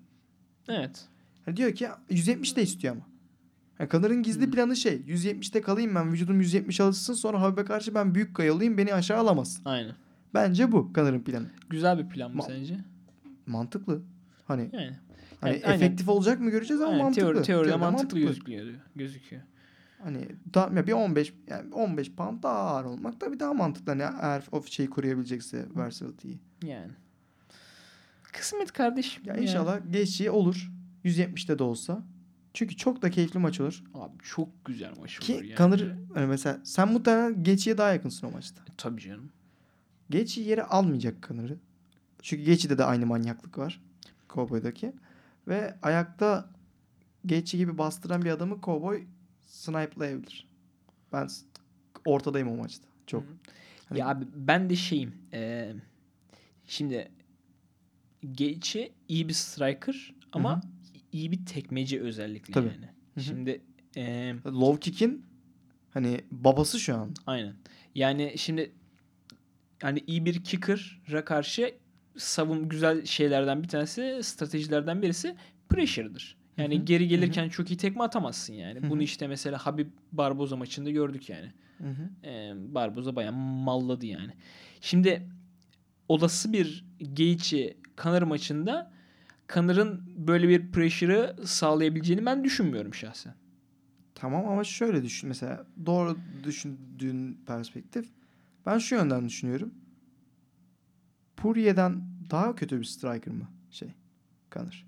Evet. Yani diyor ki yüz yetmiş de istiyor ama. Yani Conor'ın gizli hmm. planı şey. yüz yetmişte kalayım ben. Vücudum yüz yetmiş alışsın. Sonra Habib'e karşı ben büyük kayalıyım. Beni aşağı alamazsın. Aynen. Bence bu Conor'ın planı. Güzel bir plan mı Ma- sence? Mantıklı. Hani, yani. hani yani, efektif aynen. olacak mı göreceğiz ama yani, mantıklı. Teori, teoride, teoride mantıklı, mantıklı gözüküyor. gözüküyor. Hani daha, ya bir on beş yani on beş pound daha ağır olmak tabii daha mantıklı. Hani eğer o şeyi koruyabilecekse versatility'yi. Yani. Kısmet kardeşim. Ya, ya. İnşallah Gaethje olur. yüz yetmişte de olsa. Çünkü çok da keyifli maç olur. Abi çok güzel maç olur. Ki yani. Conor hani mesela sen muhtemelen Gaethje'ye daha yakınsın o maçta. E, tabii canım. Gaethje yeri almayacak Conor'ı. Çünkü Gaethje'de de aynı manyaklık var. Cowboy'daki. Ve ayakta Gaethje gibi bastıran bir adamı Cowboy snipe'layabilir. Ben ortadayım o maçta. Çok. Hani... Ya abi ben de şeyim. Ee, şimdi Gaethje iyi bir striker ama Hı-hı. iyi bir tekmeci özellikle Tabii. yani. Hı-hı. Şimdi ee... low kick'in hani babası şu an. Aynen. Yani şimdi hani iyi bir kicker'a karşı savun güzel şeylerden bir tanesi, stratejilerden birisi pressure'dır. Yani Hı-hı. geri gelirken Hı-hı. çok iyi tekme atamazsın yani. Hı-hı. Bunu işte mesela Habib Barboza maçında gördük yani. Ee, Barboza bayağı malladı yani. Şimdi olası bir Gaethje Conor maçında Conor'ın böyle bir pressure'ı sağlayabileceğini ben düşünmüyorum şahsen. Tamam ama şöyle düşün. Mesela doğru düşündüğün perspektif. Ben şu yönden düşünüyorum. Poirier'den daha kötü bir striker mı? Şey, Conor.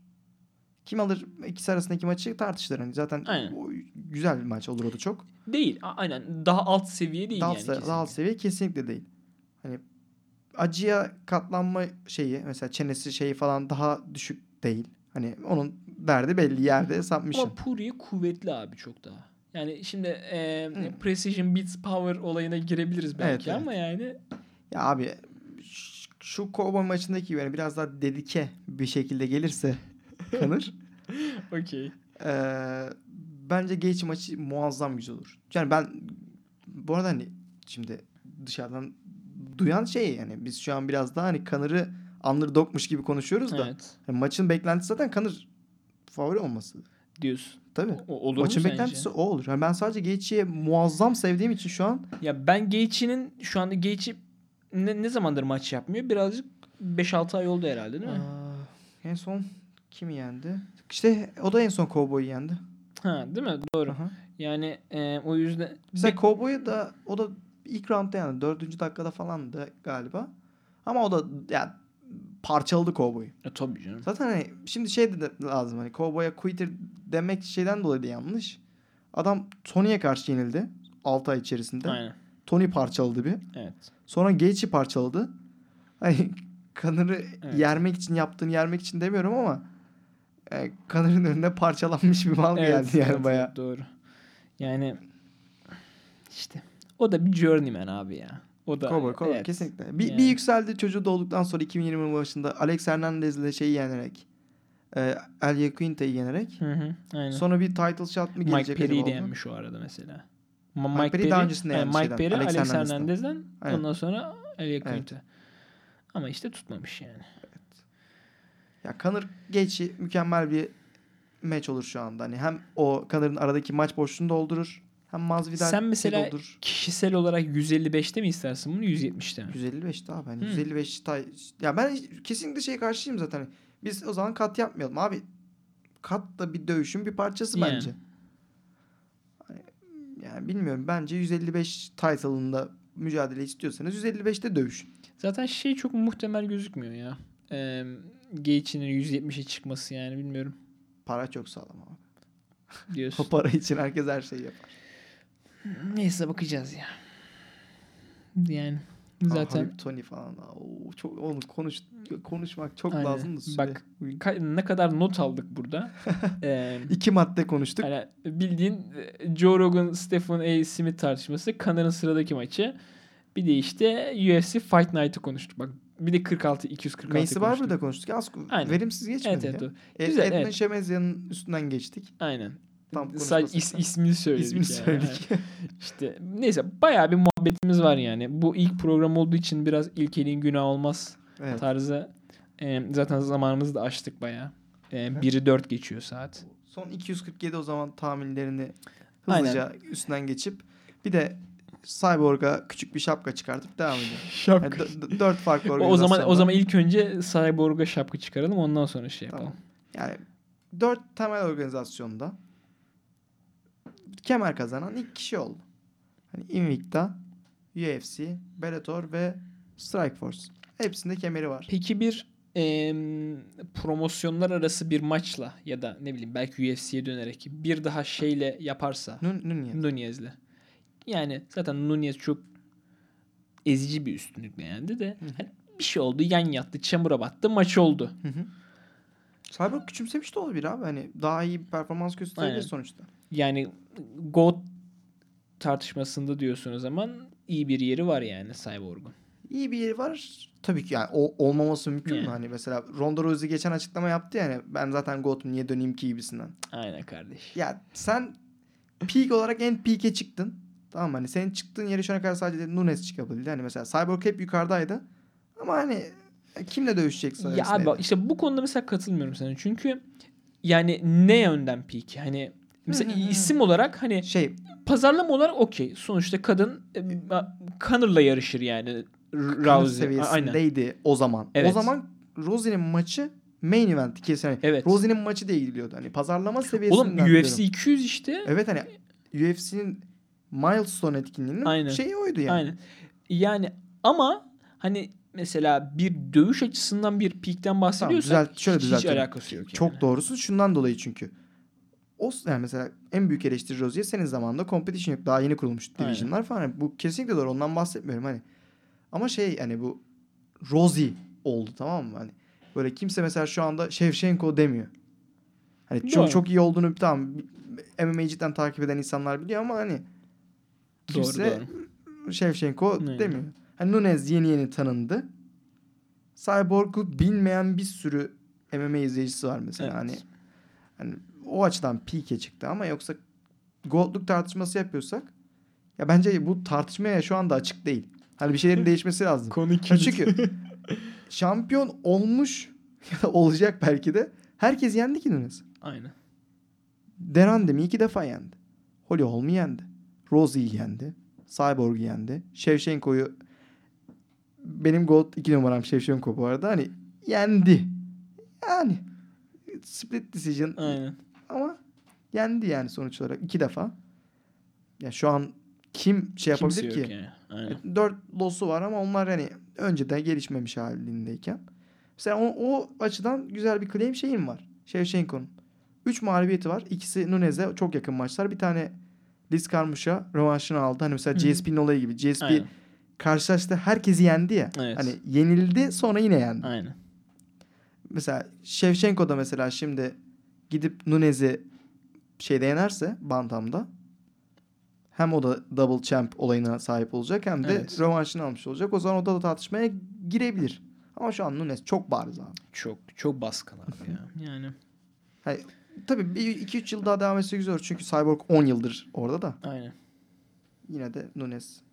Kim alır? İkisi arasındaki maçı tartışılır. Hani zaten güzel bir maç olur o da çok. Değil. Aynen. Daha alt seviye değil daha yani. Seviye, daha alt seviye kesinlikle değil. Hani acıya katlanma şeyi mesela çenesi şeyi falan daha düşük değil. Hani onun derdi belli yerde sapmışım. Ama Poirier kuvvetli abi çok daha. Yani şimdi e, hmm. precision beats power olayına girebiliriz belki evet, ama evet. yani. Ya abi şu Cowboy maçındaki yani biraz daha dedike bir şekilde gelirse Conor. Okey. Ee, bence Gaethje maçı muazzam güzel olur. Yani ben bu arada hani şimdi dışarıdan duyan şey yani biz şu an biraz daha hani Conor'ı underdogmuş gibi konuşuyoruz da evet. yani maçın beklentisi zaten Conor favori olması diyorsun. Tabii. O, olur maçın beklentisi o olur. Yani ben sadece Gaethje'yi muazzam sevdiğim için şu an ya ben Gaethje'nin şu anda Gaethje ne, ne zamandır maç yapmıyor? Birazcık beş altı ay oldu herhalde değil mi? Aa, en son kimi yendi? İşte o da en son Cowboy'u yendi. Ha, değil mi? Doğru. Aha. Yani e, o yüzden... Mesela Cowboy'u da o da ilk roundda yendi. Dördüncü dakikada falandı galiba. Ama o da yani parçaladı Cowboy'u. E tabii canım. Zaten hani şimdi şey de lazım hani Cowboy'a quitter demek şeyden dolayı da yanlış. Adam Tony'ye karşı yenildi. altı ay içerisinde. Aynen. Tony parçaladı bir. Evet. Sonra Gaethje parçaladı. Hani Conor'ı evet. yermek için yaptığını yermek için demiyorum ama yani Conor'ın önünde parçalanmış bir mal evet, geldi yani evet, bayağı. Evet, doğru. Yani işte o da bir journeyman abi ya. O da Cowboy, Cowboy evet. kesinlikle. Bir, yani. bir yükseldi çocuğu doğduktan sonra iki bin yirmi başında Alex Hernandez'le şeyi yenerek eee Elia Quinta'yı yenerek. Hı hı. Aynen. Sonra bir title shot mı gelecek acaba? Mike Perry'i yenmiş o arada mesela. Mike, Mike Perry daha öncesinde yani Mike Perry, Alex, Alex Hernandez'den. Aynen. Ondan sonra Elia Quinta. Evet. Ama işte tutmamış yani. Evet. Ya Conor Gaethje mükemmel bir maç olur şu anda. Hani hem o Conor'ın aradaki maç boşluğunu doldurur. Hem Masvidal Sen mesela doldurur. Kişisel olarak yüz elli beşte mi istersin bunu yüz yetmişte mi? yüz elli beşte abi. Hani yüz elli beş tay. Ya ben kesinlikle şeye karşıyım zaten. Biz o zaman kat yapmayalım abi. Kat da bir dövüşün bir parçası yani. Bence. Yani bilmiyorum. Bence yüz elli beş title'ında mücadele istiyorsanız yüz elli beşte dövüş. Zaten şey çok muhtemel gözükmüyor ya. Ee, Gaethje'nin yüz yetmişe çıkması yani bilmiyorum. Para çok sağlam abi. Diyorsun. O para için herkes her şeyi yapar. Neyse bakacağız ya. Yani zaten. Aha, Tony falan. Oo, çok onu konuş konuşmak çok Aynen. lazımdı. Süre. Bak ka- ne kadar not aldık burada. ee, İki madde konuştuk. Yani bildiğin Joe Rogan Stephen A. Smith tartışması, Conor'ın sıradaki maçı. Bir de işte U F C Fight Night'ı konuştuk. Bak bir de kırk altı iki yüz kırk altı Maycee Barber'da konuştuk. Az verimsiz geçmedi. Evet, evet, ya. Evet, güzel. Edmund evet. Şemezya'nın üstünden geçtik. Aynen. Tam sadece is, ismini söyledik. İsmini yani. söyledik. İşte neyse bayağı bir muhabbetimiz var yani. Bu ilk program olduğu için biraz ilkeliğin günah olmaz evet. tarzı. E, zaten zamanımızı da açtık bayağı. E, biri dört geçiyor saat. Son iki yüz kırk yedi o zaman tahminlerini hızlıca Aynen. üstünden geçip bir de Cyborg'a küçük bir şapka çıkartıp devam edelim. Şapka. Yani d- d- dört farklı organizasyonda. O zaman o zaman ilk önce Cyborg'a şapka çıkaralım, ondan sonra şey tamam. yapalım. Yani dört temel organizasyonda kemer kazanan ilk kişi oldu. Hani Invicta, U F C, Bellator ve Strikeforce. Hepsinde kemeri var. Peki bir e, promosyonlar arası bir maçla ya da ne bileyim belki U F C'ye dönerek bir daha şeyle yaparsa Nunez. Nunez'le. Yani zaten Nunez çok ezici bir üstünlükle yendi de hani bir şey oldu, yan yattı, çamura battı, maç oldu. Hı hı. Cyborg küçümsemiş de olabilir abi. Hani daha iyi bir performans gösterebilir sonuçta. Yani GOAT tartışmasında diyorsun o zaman iyi bir yeri var yani Cyborg'un. İyi bir yeri var. Tabii ki yani o, olmaması mümkün yani. mü? Hani mesela Ronda Rousey geçen açıklama yaptı yani ben zaten GOAT'um niye döneyim ki gibisinden. Aynen kardeş. Ya sen peak olarak en peak'e çıktın. Tamam hani senin çıktığın yeri şu ana kadar sadece Nunes çıkabildi. Hani mesela Cyborg hep yukarıdaydı. Ama hani kimle dövüşeceksin? Ya abi neydi? İşte bu konuda mesela katılmıyorum sana. Çünkü yani ne yönden peak? Hani mesela isim olarak hani şey pazarlama olarak okey. Sonuçta kadın Conor'la yarışır yani. Conor seviyesindeydi Aynen. o zaman. Evet. O zaman Rousey'nin maçı main event'i kesin. Yani evet. Rousey'nin maçı da ilgiliyordu. Hani pazarlama seviyesinden. Oğlum U F C diyorum. iki yüz işte. Evet hani U F C'nin Milestone etkinliğinin Aynen. şeyi oydu yani. Aynen. Yani ama hani mesela bir dövüş açısından bir peak'ten bahsediyorsak tamam, düzelt, hiç, hiç alakası yok. Çok yani. Doğrusu şundan dolayı çünkü. O yani mesela en büyük eleştiri Rozi'ye senin zamanında competition yok. Daha yeni kurulmuş division'lar falan. Bu kesinlikle doğru. Ondan bahsetmiyorum hani. Ama şey hani bu Rousey oldu tamam mı? Hani böyle kimse mesela şu anda Shevchenko demiyor. Hani doğru. çok çok iyi olduğunu tamam M M A'yi cidden takip eden insanlar biliyor ama hani kimse Shevchenko demiyor. Hani Nunez yeni yeni tanındı. Cyborg'u bilmeyen bir sürü M M A izleyicisi var mesela. Evet. Hani, hani o açıdan peak'e çıktı ama yoksa gold'luk tartışması yapıyorsak ya bence bu tartışmaya şu anda açık değil. Hani bir şeylerin değişmesi lazım. Konu kilit. Çünkü şampiyon olmuş ya da olacak belki de herkes yendi ki Nunez. Aynen. Derandemi iki defa yendi. Holly Holm'u yendi. Rousey'i yendi. Cyborg'u yendi. Shevchenko'yu benim gold iki numaram Shevchenko bu arada. Hani yendi. Yani split decision. Aynen. Ama yendi yani sonuç olarak. iki defa. Ya yani şu an kim şey kimse yapabilir ki? Yani. Dört losu var ama onlar hani önceden gelişmemiş halindeyken. Mesela o, o açıdan güzel bir claim şeyim var. Shevchenko'nun. Üç mağlubiyeti var. İkisi Nunez'e çok yakın maçlar. Bir tane Liz Carmouche'a rövanşını aldı. Hani mesela G S P'nin olayı gibi. G S P Aynen. karşılaştı. Herkesi yendi ya. Evet. Hani yenildi sonra yine yendi. Aynen. Mesela Shevchenko da mesela şimdi gidip Nunez'i şeyde yenerse Bantam'da hem o da double champ olayına sahip olacak hem de evet. rövanşını almış olacak. O zaman o da, da tartışmaya girebilir. Ama şu an Nunez çok bariz abi. Çok çok baskın abi ya. Yani. Hayır. Tabii iki üç yıl daha devam etse güzel olur. Çünkü Cyborg on yıldır orada da. Aynen. Yine de Nunez